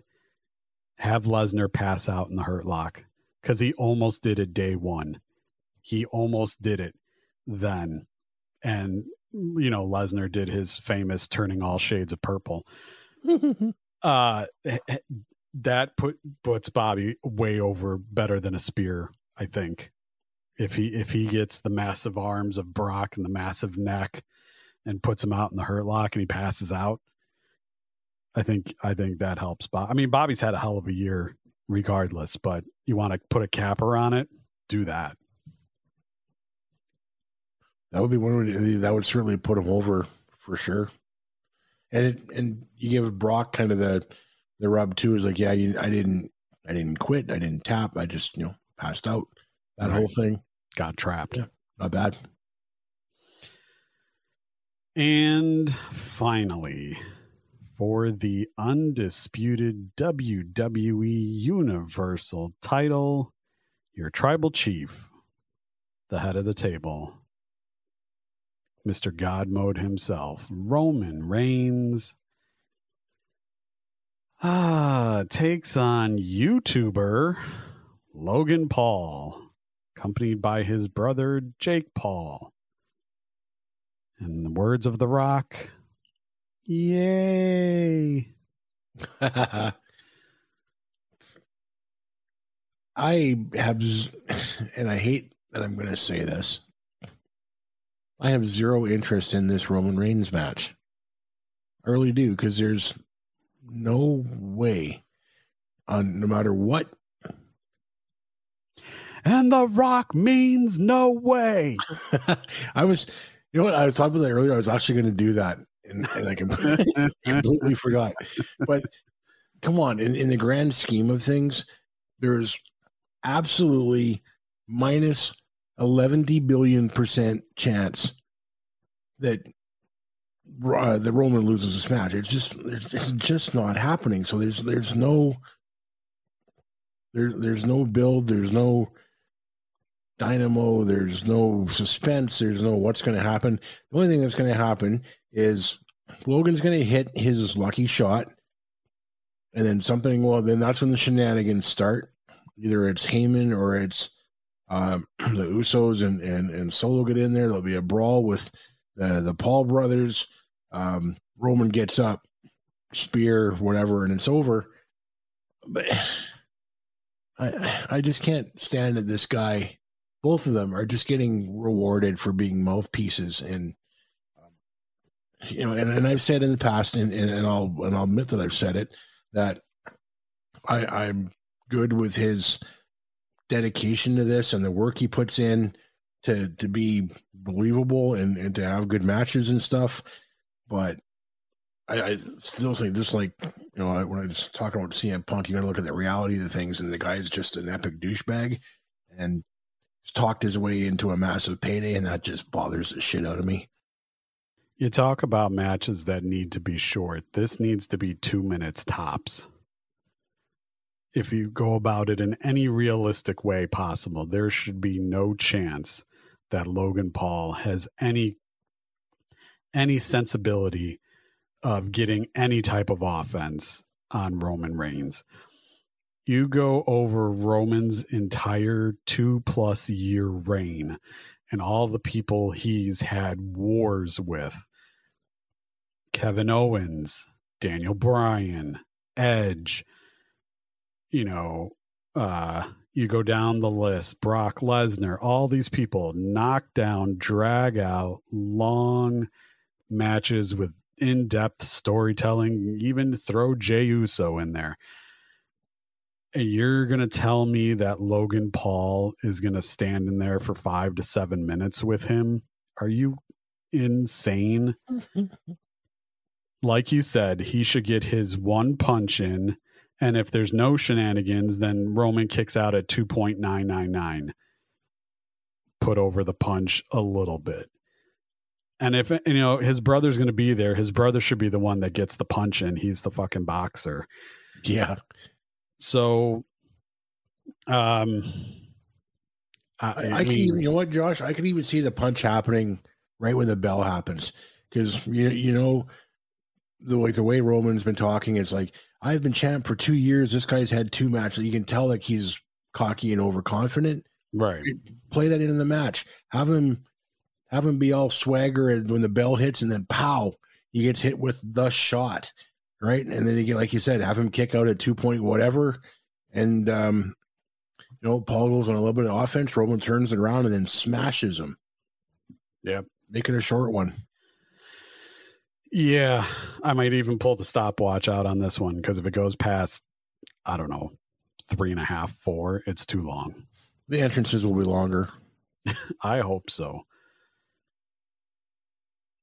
have Lesnar pass out in the Hurt Lock, because he almost did it day one. He almost did it then. And, you know, Lesnar did his famous turning all shades of purple. uh, that put puts Bobby way over better than a spear, I think. If he if he gets the massive arms of Brock and the massive neck and puts him out in the Hurt Lock and he passes out, I think I think that helps Bob. I mean, Bobby's had a hell of a year regardless, but you want to put a capper on it, do that. That would be one. That would certainly put him over for sure. And it, and you give Brock kind of the the rub too. Is like, yeah, you, I didn't I didn't quit. I didn't tap. I just you know passed out. That right. Whole thing got trapped. Yeah, not bad. And finally, for the undisputed W W E Universal title, your tribal chief, the head of the table, Mister God Mode himself, Roman Reigns, ah, takes on YouTuber Logan Paul, accompanied by his brother Jake Paul. In the words of The Rock, yay. I have, and I hate that I'm going to say this, I have zero interest in this Roman Reigns match. I really do, because there's no way on no matter what. And The Rock means no way. I was, you know what? I was talking about that earlier. I was actually going to do that, and, and I completely, completely forgot. But come on, in, in the grand scheme of things, there's absolutely minus eleven billion percent chance that uh, the Roman loses this match. It's just, it's just not happening. So there's, there's no, there, there's no build. There's no dynamo. There's no suspense. There's no what's going to happen. The only thing that's going to happen is Logan's going to hit his lucky shot, and then something. Well, then that's when the shenanigans start. Either it's Heyman or it's Um, the Usos and, and, and Solo get in there. There'll be a brawl with the, the Paul brothers. Um, Roman gets up, spear, whatever, and it's over. But I I just can't stand that this guy, both of them are just getting rewarded for being mouthpieces. And, you know, and, and I've said in the past, and, and, and I'll, and I'll admit that I've said it, that I, I'm good with his dedication to this and the work he puts in to to be believable and, and to have good matches and stuff, but I, I still think just like you know when I was talking about C M Punk, you got to look at the reality of the things, and the guy's just an epic douchebag and he's talked his way into a massive payday, and that just bothers the shit out of me. You talk about matches that need to be short. This needs to be two minutes tops. If you go about it in any realistic way possible, there should be no chance that Logan Paul has any any sensibility of getting any type of offense on Roman Reigns. You go over Roman's entire two-plus year reign and all the people he's had wars with. Kevin Owens, Daniel Bryan, Edge, you know, uh, you go down the list, Brock Lesnar, all these people, knock down, drag out, long matches with in-depth storytelling, even throw Jey Uso in there. And you're going to tell me that Logan Paul is going to stand in there for five to seven minutes with him? Are you insane? Like you said, he should get his one punch in And if there's no shenanigans, then Roman kicks out at two point nine nine nine. Put over the punch a little bit. And if, you know, his brother's going to be there, his brother should be the one that gets the punch in. He's the fucking boxer. Yeah. So, um, I, I, I can, even, you know what, Josh, I can even see the punch happening right when the bell happens. Cause you, you know, the way, the way Roman's been talking, it's like, I've been champ for two years. This guy's had two matches. You can tell like he's cocky and overconfident, right? Play that into the match. Have him, have him be all swagger, and when the bell hits, and then pow, he gets hit with the shot, right? And then again, like you said, have him kick out at two point whatever, and um, you know, Paul goes on a little bit of offense. Roman turns it around and then smashes him. Yeah, make it a short one. Yeah, I might even pull the stopwatch out on this one, because if it goes past, I don't know, three and a half, four, it's too long. The entrances will be longer. I hope so.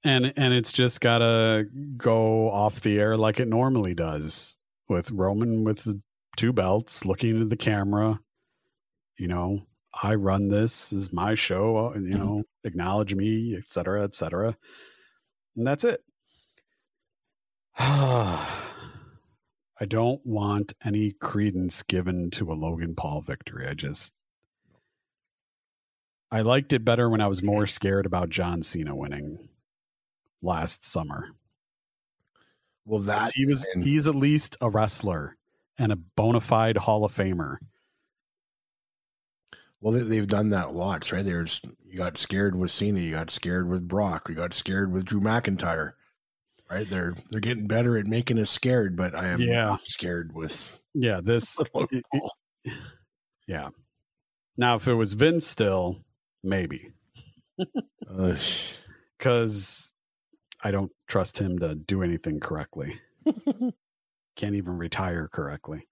And and it's just gotta go off the air like it normally does, with Roman with the two belts looking at the camera. You know, I run this, this is my show, you know, acknowledge me, et cetera, et cetera. And that's it. I don't want any credence given to a Logan Paul victory. I just, I liked it better when I was more scared about John Cena winning last summer. Well, that he was, and he's at least a wrestler and a bona fide Hall of Famer. Well, they, they've done that lots, right? There's, you got scared with Cena, you got scared with Brock, you got scared with Drew McIntyre, right? They're, they're getting better at making us scared, but I am yeah. scared with, yeah, this, it, it, yeah. Now, if it was Vince still, maybe. Because I don't trust him to do anything correctly. Can't even retire correctly.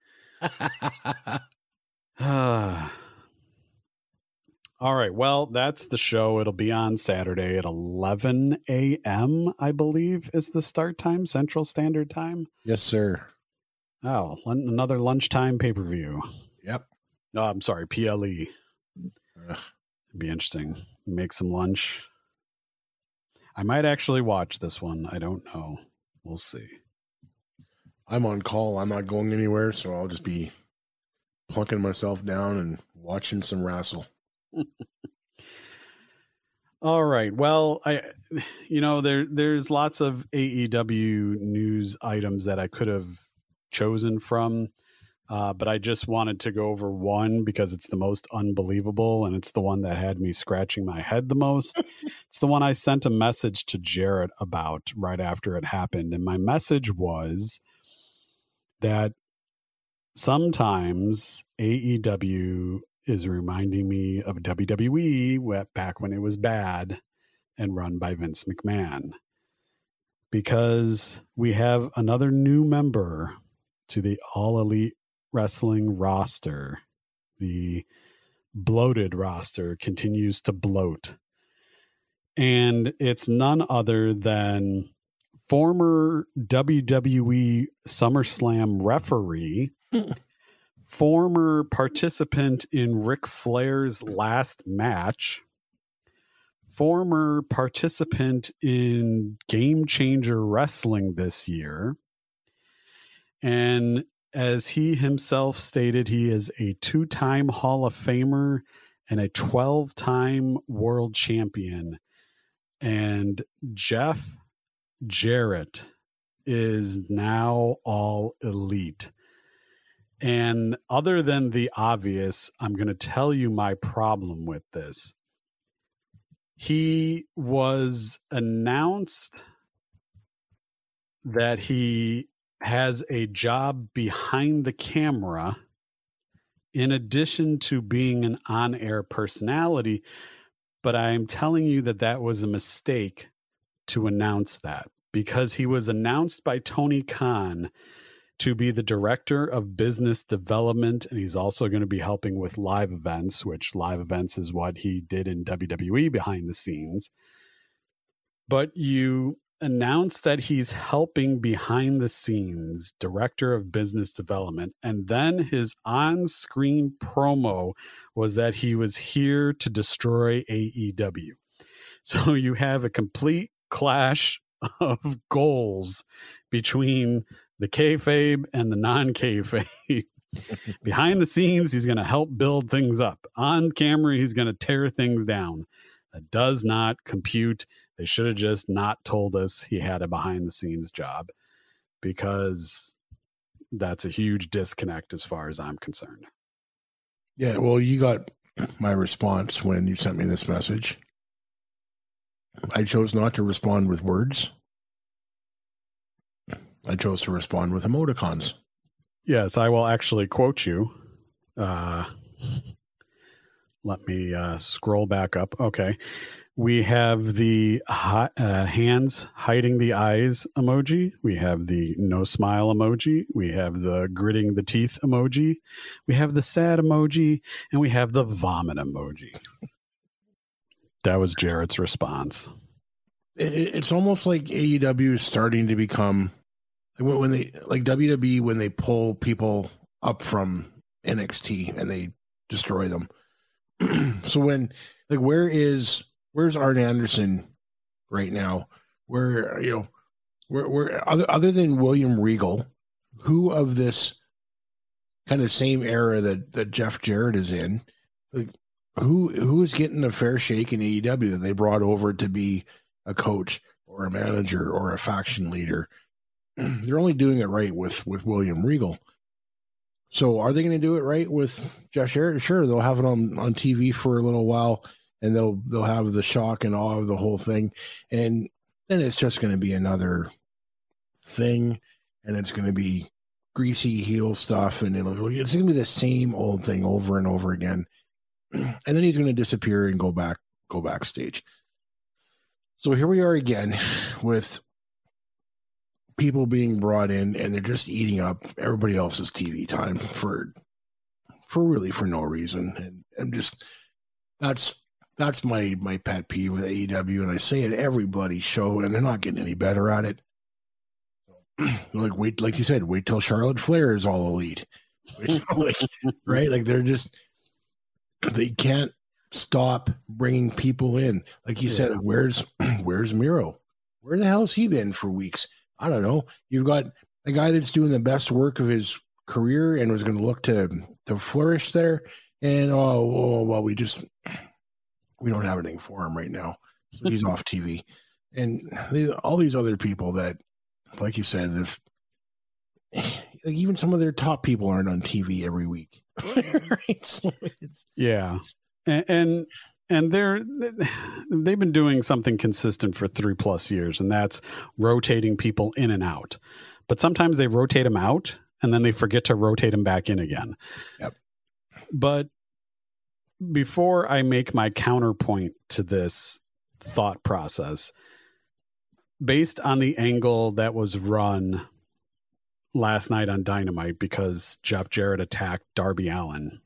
All right. Well, that's the show. It'll be on Saturday at eleven a.m., I believe, is the start time, Central Standard Time. Yes, sir. Oh, another lunchtime pay-per-view. Yep. Oh, I'm sorry. P L E. Ugh. It'd be interesting. Make some lunch. I might actually watch this one. I don't know. We'll see. I'm on call. I'm not going anywhere, so I'll just be plunking myself down and watching some wrestle. All right. Well, I, you know, there there's lots of A E W news items that I could have chosen from, uh, but I just wanted to go over one because it's the most unbelievable, and it's the one that had me scratching my head the most. It's the one I sent a message to Jared about right after it happened, and my message was that sometimes A E W is reminding me of W W E back when it was bad and run by Vince McMahon, because we have another new member to the All Elite Wrestling roster. The bloated roster continues to bloat, and it's none other than former W W E SummerSlam referee, former participant in Ric Flair's last match, former participant in Game Changer Wrestling this year, and as he himself stated, he is a two-time Hall of Famer and a twelve-time world champion. And Jeff Jarrett is now All Elite. And other than the obvious, I'm going to tell you my problem with this. He was announced that he has a job behind the camera in addition to being an on-air personality, but I'm telling you that that was a mistake to announce that, because he was announced by Tony Khan to be the director of business development. And he's also going to be helping with live events, which live events is what he did in W W E behind the scenes. But you announced that he's helping behind the scenes, director of business development. And then his on-screen promo was that he was here to destroy A E W. So you have a complete clash of goals between the kayfabe and the non-kayfabe. Behind the scenes, he's going to help build things up. On camera, he's going to tear things down. That does not compute. They should have just not told us he had a behind-the-scenes job, because that's a huge disconnect as far as I'm concerned. Yeah, well, you got my response when you sent me this message. I chose not to respond with words. I chose to respond with emoticons. Yes, I will actually quote you. Uh, let me uh, scroll back up. Okay. We have the hi- uh, hands hiding the eyes emoji. We have the no smile emoji. We have the gritting the teeth emoji. We have the sad emoji. And we have the vomit emoji. That was Jarrett's response. It's almost like A E W is starting to become, when they, like W W E, when they pull people up from N X T and they destroy them. So when, like, where is, where's Arn Anderson right now? Where, you know, where, where other, other than William Regal, who of this kind of same era that, that Jeff Jarrett is in, like, who, who is getting a fair shake in A E W that they brought over to be a coach or a manager or a faction leader? They're only doing it right with, with William Regal. So are they going to do it right with Jeff Jarrett? Sure, they'll have it on, on T V for a little while, and they'll they'll have the shock and awe of the whole thing. And then it's just going to be another thing, and it's going to be greasy heel stuff, and it'll, it's going to be the same old thing over and over again. And then he's going to disappear and go back, go backstage. So here we are again with people being brought in, and they're just eating up everybody else's T V time for, for really for no reason. And I'm just, that's, that's my, my pet peeve with A E W. And I say it every bloody show, and they're not getting any better at it. Like, wait, like you said, wait till Charlotte Flair is all elite, like, right? Like, they're just, they can't stop bringing people in. Like you yeah. said, where's, where's Miro? Where the hell's he been for weeks? I don't know. You've got a guy that's doing the best work of his career and was going to look to to flourish there. And, oh, oh, well, we just, we don't have anything for him right now. So he's off T V. And they, all these other people that, like you said, if, like, even some of their top people aren't on T V every week. Right? So it's, yeah. And, and, and they're, they've been doing something consistent for three plus years, and that's rotating people in and out. But sometimes they rotate them out, and then they forget to rotate them back in again. Yep. But before I make my counterpoint to this thought process, based on the angle that was run last night on Dynamite, because Jeff Jarrett attacked Darby Allin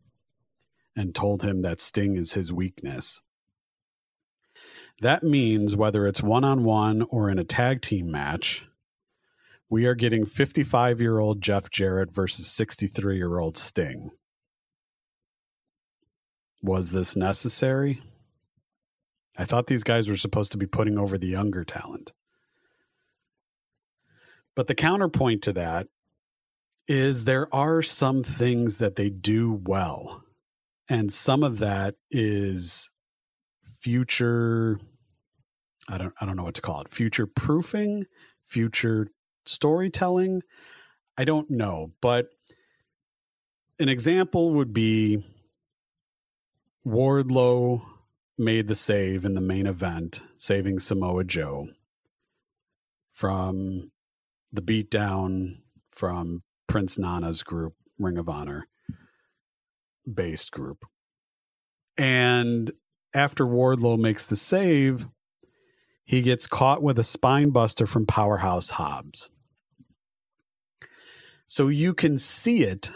and told him that Sting is his weakness. That means whether it's one-on-one or in a tag team match, we are getting fifty-five-year-old Jeff Jarrett versus sixty-three-year-old Sting. Was this necessary? I thought these guys were supposed to be putting over the younger talent. But the counterpoint to that is there are some things that they do well. And some of that is future, I don't I don't know what to call it, future proofing, future storytelling. I don't know. But an example would be Wardlow made the save in the main event, saving Samoa Joe from the beatdown from Prince Nana's group, Ring of Honor based group. And after Wardlow makes the save, he gets caught with a spine buster from Powerhouse Hobbs. So you can see it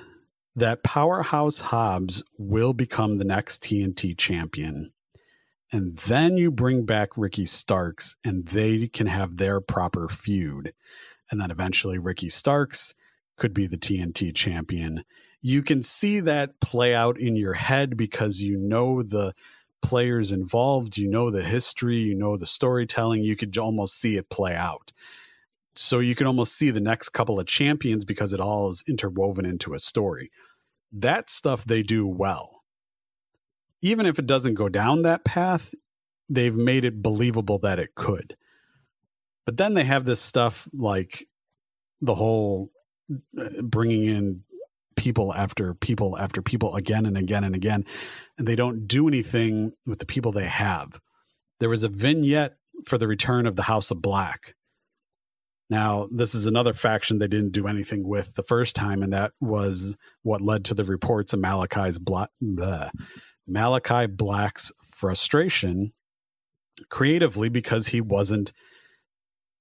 that Powerhouse Hobbs will become the next T N T champion And then you bring back Ricky Starks and they can have their proper feud. And then eventually Ricky Starks could be the T N T champion. You can see that play out in your head because you know the players involved, you know the history, you know the storytelling. You could almost see it play out. So you can almost see the next couple of champions because it all is interwoven into a story. That stuff they do well. Even if it doesn't go down that path, they've made it believable that it could. But then they have this stuff like the whole bringing in people after people after people again and again and again, and they don't do anything with the people they have. There was a vignette for the return of the House of Black. Now, this is another faction they didn't do anything with the first time, and that was what led to the reports of Malachi's bla- blah, Malachi Black's frustration creatively because he wasn't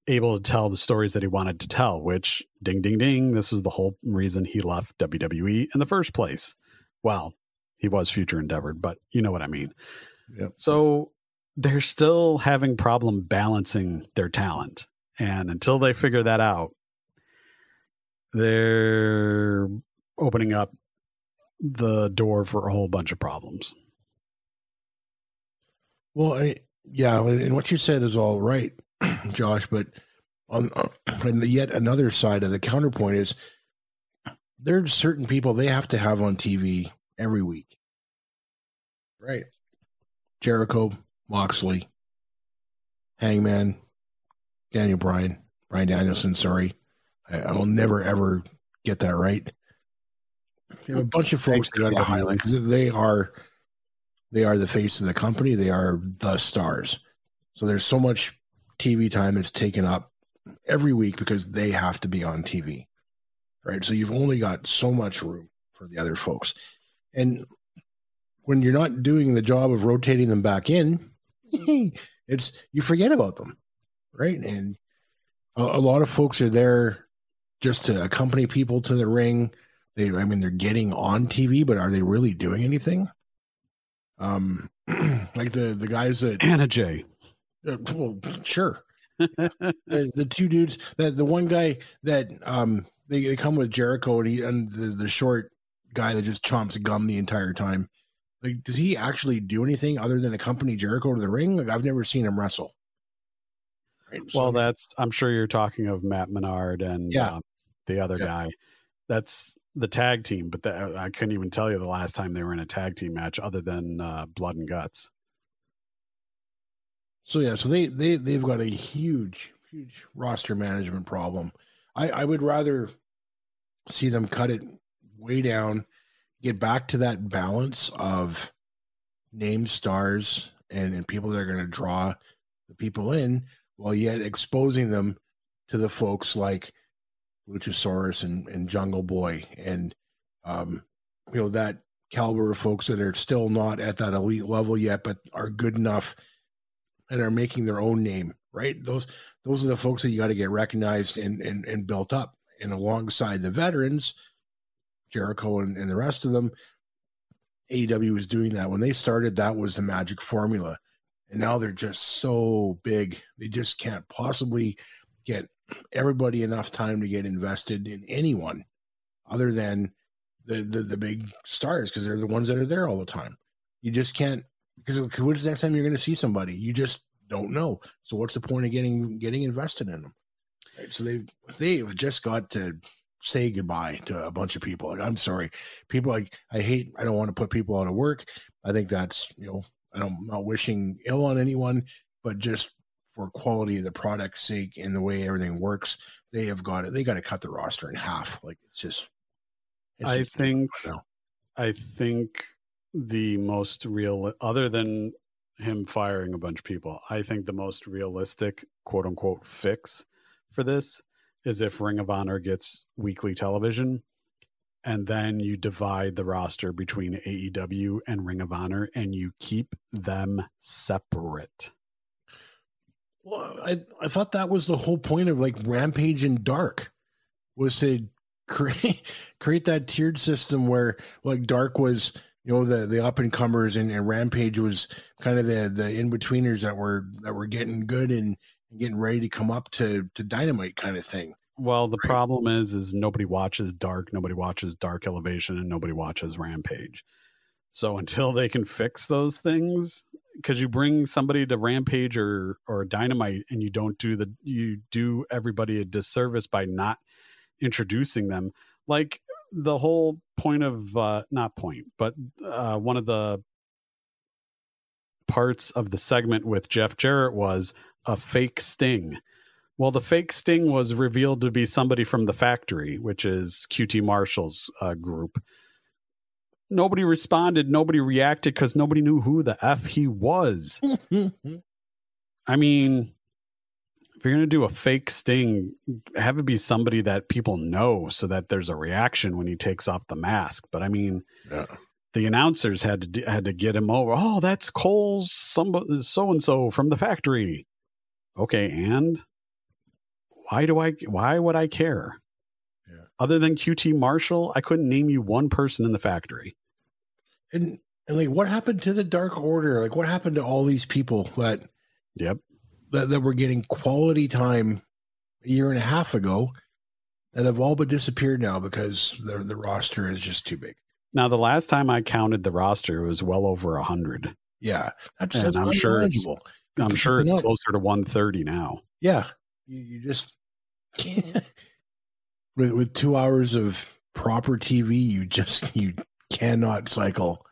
able to tell the stories that he wanted to tell, which, ding, ding, ding, this was the whole reason he left W W E in the first place. Well, he was future endeavored, but you know what I mean. Yep. So they're still having problem balancing their talent. And until they figure that out, they're opening up the door for a whole bunch of problems. Well, I, yeah, and what you said is all right, Josh, but on, on yet another side of the counterpoint is there's certain people they have to have on T V every week. Right. Jericho, Moxley, Hangman, Daniel Bryan, Bryan Danielson, sorry. I, I will never, ever get that right. You know, a bunch of folks that I highlight because they are, they are the face of the company. They are the stars. So there's so much T V time that's taken up every week because they have to be on T V, right? So you've only got so much room for the other folks. And when you're not doing the job of rotating them back in, it's you forget about them. Right. And a, a lot of folks are there just to accompany people to the ring. They, I mean, they're getting on T V, but are they really doing anything? Um, like the, the guys that Anna Jay. Uh, well, sure. the, the two dudes that the one guy that um, they, they come with Jericho and he, and the, the short guy that just chomps gum the entire time. Like, does he actually do anything other than accompany Jericho to the ring? Like, I've never seen him wrestle. Right, so. Well, that's, I'm sure you're talking of Matt Menard and yeah. um, the other yeah. guy. That's the tag team, but the, I couldn't even tell you the last time they were in a tag team match other than uh, Blood and Guts. So, yeah, so they, they, they've got a huge, huge roster management problem. I, I would rather see them cut it way down, get back to that balance of name stars and, and people that are going to draw the people in, while yet exposing them to the folks like Luchasaurus and, and Jungle Boy and, um, you know, that caliber of folks that are still not at that elite level yet, but are good enough and are making their own name, right? Those those are the folks that you got to get recognized and, and, and built up. And alongside the veterans, Jericho and, and the rest of them, A E W was doing that. When they started, that was the magic formula. And now they're just so big. They just can't possibly get everybody enough time to get invested in anyone other than the the, the big stars because they're the ones that are there all the time. You just can't – because when's the next time you're going to see somebody? You just don't know. So what's the point of getting getting invested in them? Right? So they've, they've just got to say goodbye to a bunch of people. Like, I'm sorry. People like I hate – I don't want to put people out of work. I think that's, you know – and I'm not wishing ill on anyone, but just for quality of the product's sake and the way everything works, they have got it. They got to cut the roster in half. Like it's just, it's I just think, I think the most real, other than him firing a bunch of people, I think the most realistic quote unquote fix for this is if Ring of Honor gets weekly television. And then you divide the roster between A E W and Ring of Honor, and you keep them separate. Well, I, I thought that was the whole point of like Rampage and Dark was to create create that tiered system where like Dark was you know, the the up and comers, and, and Rampage was kind of the the in betweeners that were that were getting good and getting ready to come up to to Dynamite kind of thing. Well, the right? problem is, is nobody watches Dark, nobody watches Dark Elevation, and nobody watches Rampage. So until they can fix those things, because you bring somebody to Rampage or or Dynamite, and you don't do the you do everybody a disservice by not introducing them. Like the whole point of uh, not point, but uh, one of the parts of the segment with Jeff Jarrett was a fake Sting. Well, the fake Sting was revealed to be somebody from the Factory, which is Q T Marshall's uh, group. Nobody responded. Nobody reacted because nobody knew who the F he was. I mean, if you're going to do a fake Sting, have it be somebody that people know so that there's a reaction when he takes off the mask. But I mean, yeah. the announcers had to had to get him over. Oh, that's Cole so-and-so from the Factory. Okay, and why do I? Why would I care? Yeah. Other than Q T Marshall, I couldn't name you one person in the Factory. And and like, what happened to the Dark Order? Like, what happened to all these people that? Yep. That, that were getting quality time a year and a half ago, that have all but disappeared now because the the roster is just too big. Now, the last time I counted the roster, it was well over a hundred. Yeah, that's, that's I'm sure it's, I'm sure it's closer to one thirty now. Yeah. You, you just can't. With, with two hours of proper T V, you just you cannot cycle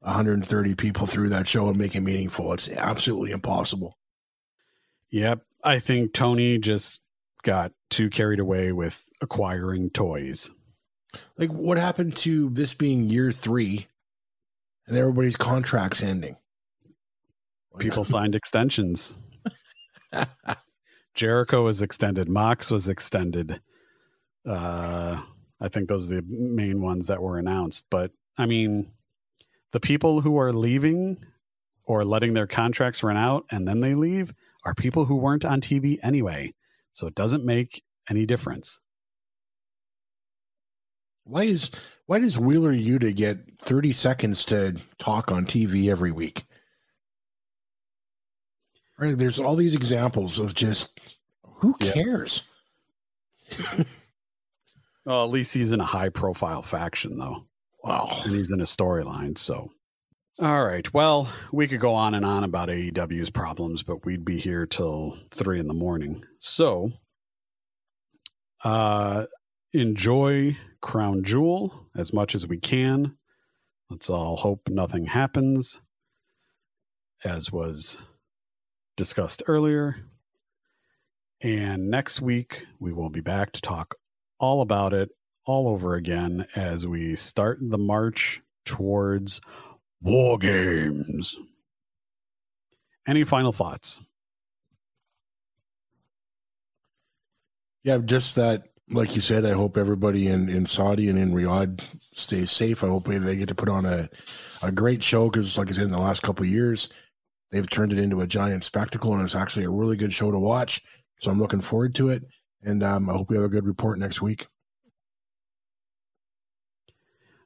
one hundred thirty people through that show and make it meaningful. It's absolutely impossible. Yep. I think Tony just got too carried away with acquiring toys. Like, what happened to this being year three and everybody's contracts ending? People signed extensions. Jericho was extended. Mox was extended. Uh, I think those are the main ones that were announced. But, I mean, the people who are leaving or letting their contracts run out and then they leave are people who weren't on T V anyway. So it doesn't make any difference. Why is why does Wheeler Yuta get thirty seconds to talk on T V every week? Right, there's all these examples of just who cares. Yeah. Well, at least he's in a high-profile faction, though. Wow, and he's in a storyline. So, all right. Well, we could go on and on about A E W's problems, but we'd be here till three in the morning. So, uh, enjoy Crown Jewel as much as we can. Let's all hope nothing happens, as was discussed earlier, and next week we will be back to talk all about it all over again as we start the march towards War Games. Any final thoughts? Yeah, just that, like you said, I hope everybody in, in Saudi and in Riyadh stays safe. I hope they get to put on a, a great show, because like I said, in the last couple of years, they've turned it into a giant spectacle, and it's actually a really good show to watch. So I'm looking forward to it, and um, I hope we have a good report next week.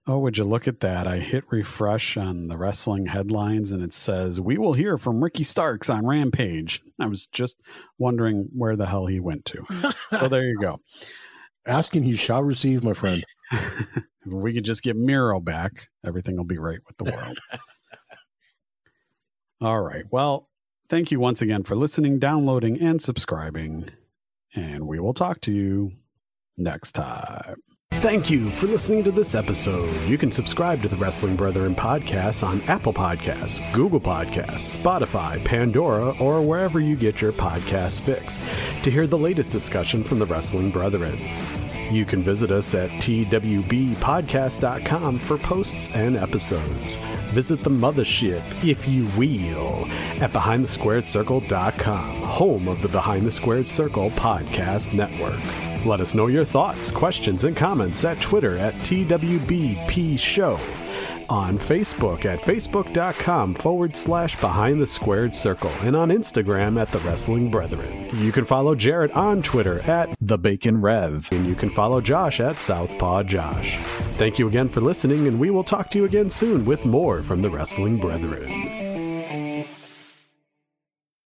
Oh, would you look at that? I hit refresh on the wrestling headlines, and it says, we will hear from Ricky Starks on Rampage. I was just wondering where the hell he went to. So there you go. Asking you shall receive, my friend. If we could just get Miro back, everything will be right with the world. All right. Well, thank you once again for listening, downloading, and subscribing. And we will talk to you next time. Thank you for listening to this episode. You can subscribe to the Wrestling Brethren podcast on Apple Podcasts, Google Podcasts, Spotify, Pandora, or wherever you get your podcast fix to hear the latest discussion from the Wrestling Brethren. You can visit us at t w b podcast dot com for posts and episodes. Visit the mothership, if you will, at behind the squared circle dot com, home of the Behind the Squared Circle podcast network. Let us know your thoughts, questions, and comments at Twitter at T W B P Show, on Facebook at facebook.com forward slash behind the squared circle and on Instagram at the Wrestling Brethren. You can follow Jared on Twitter at the Bacon Rev, and you can follow Josh at Southpaw Josh. Thank you again for listening, and we will talk to you again soon with more from the Wrestling Brethren.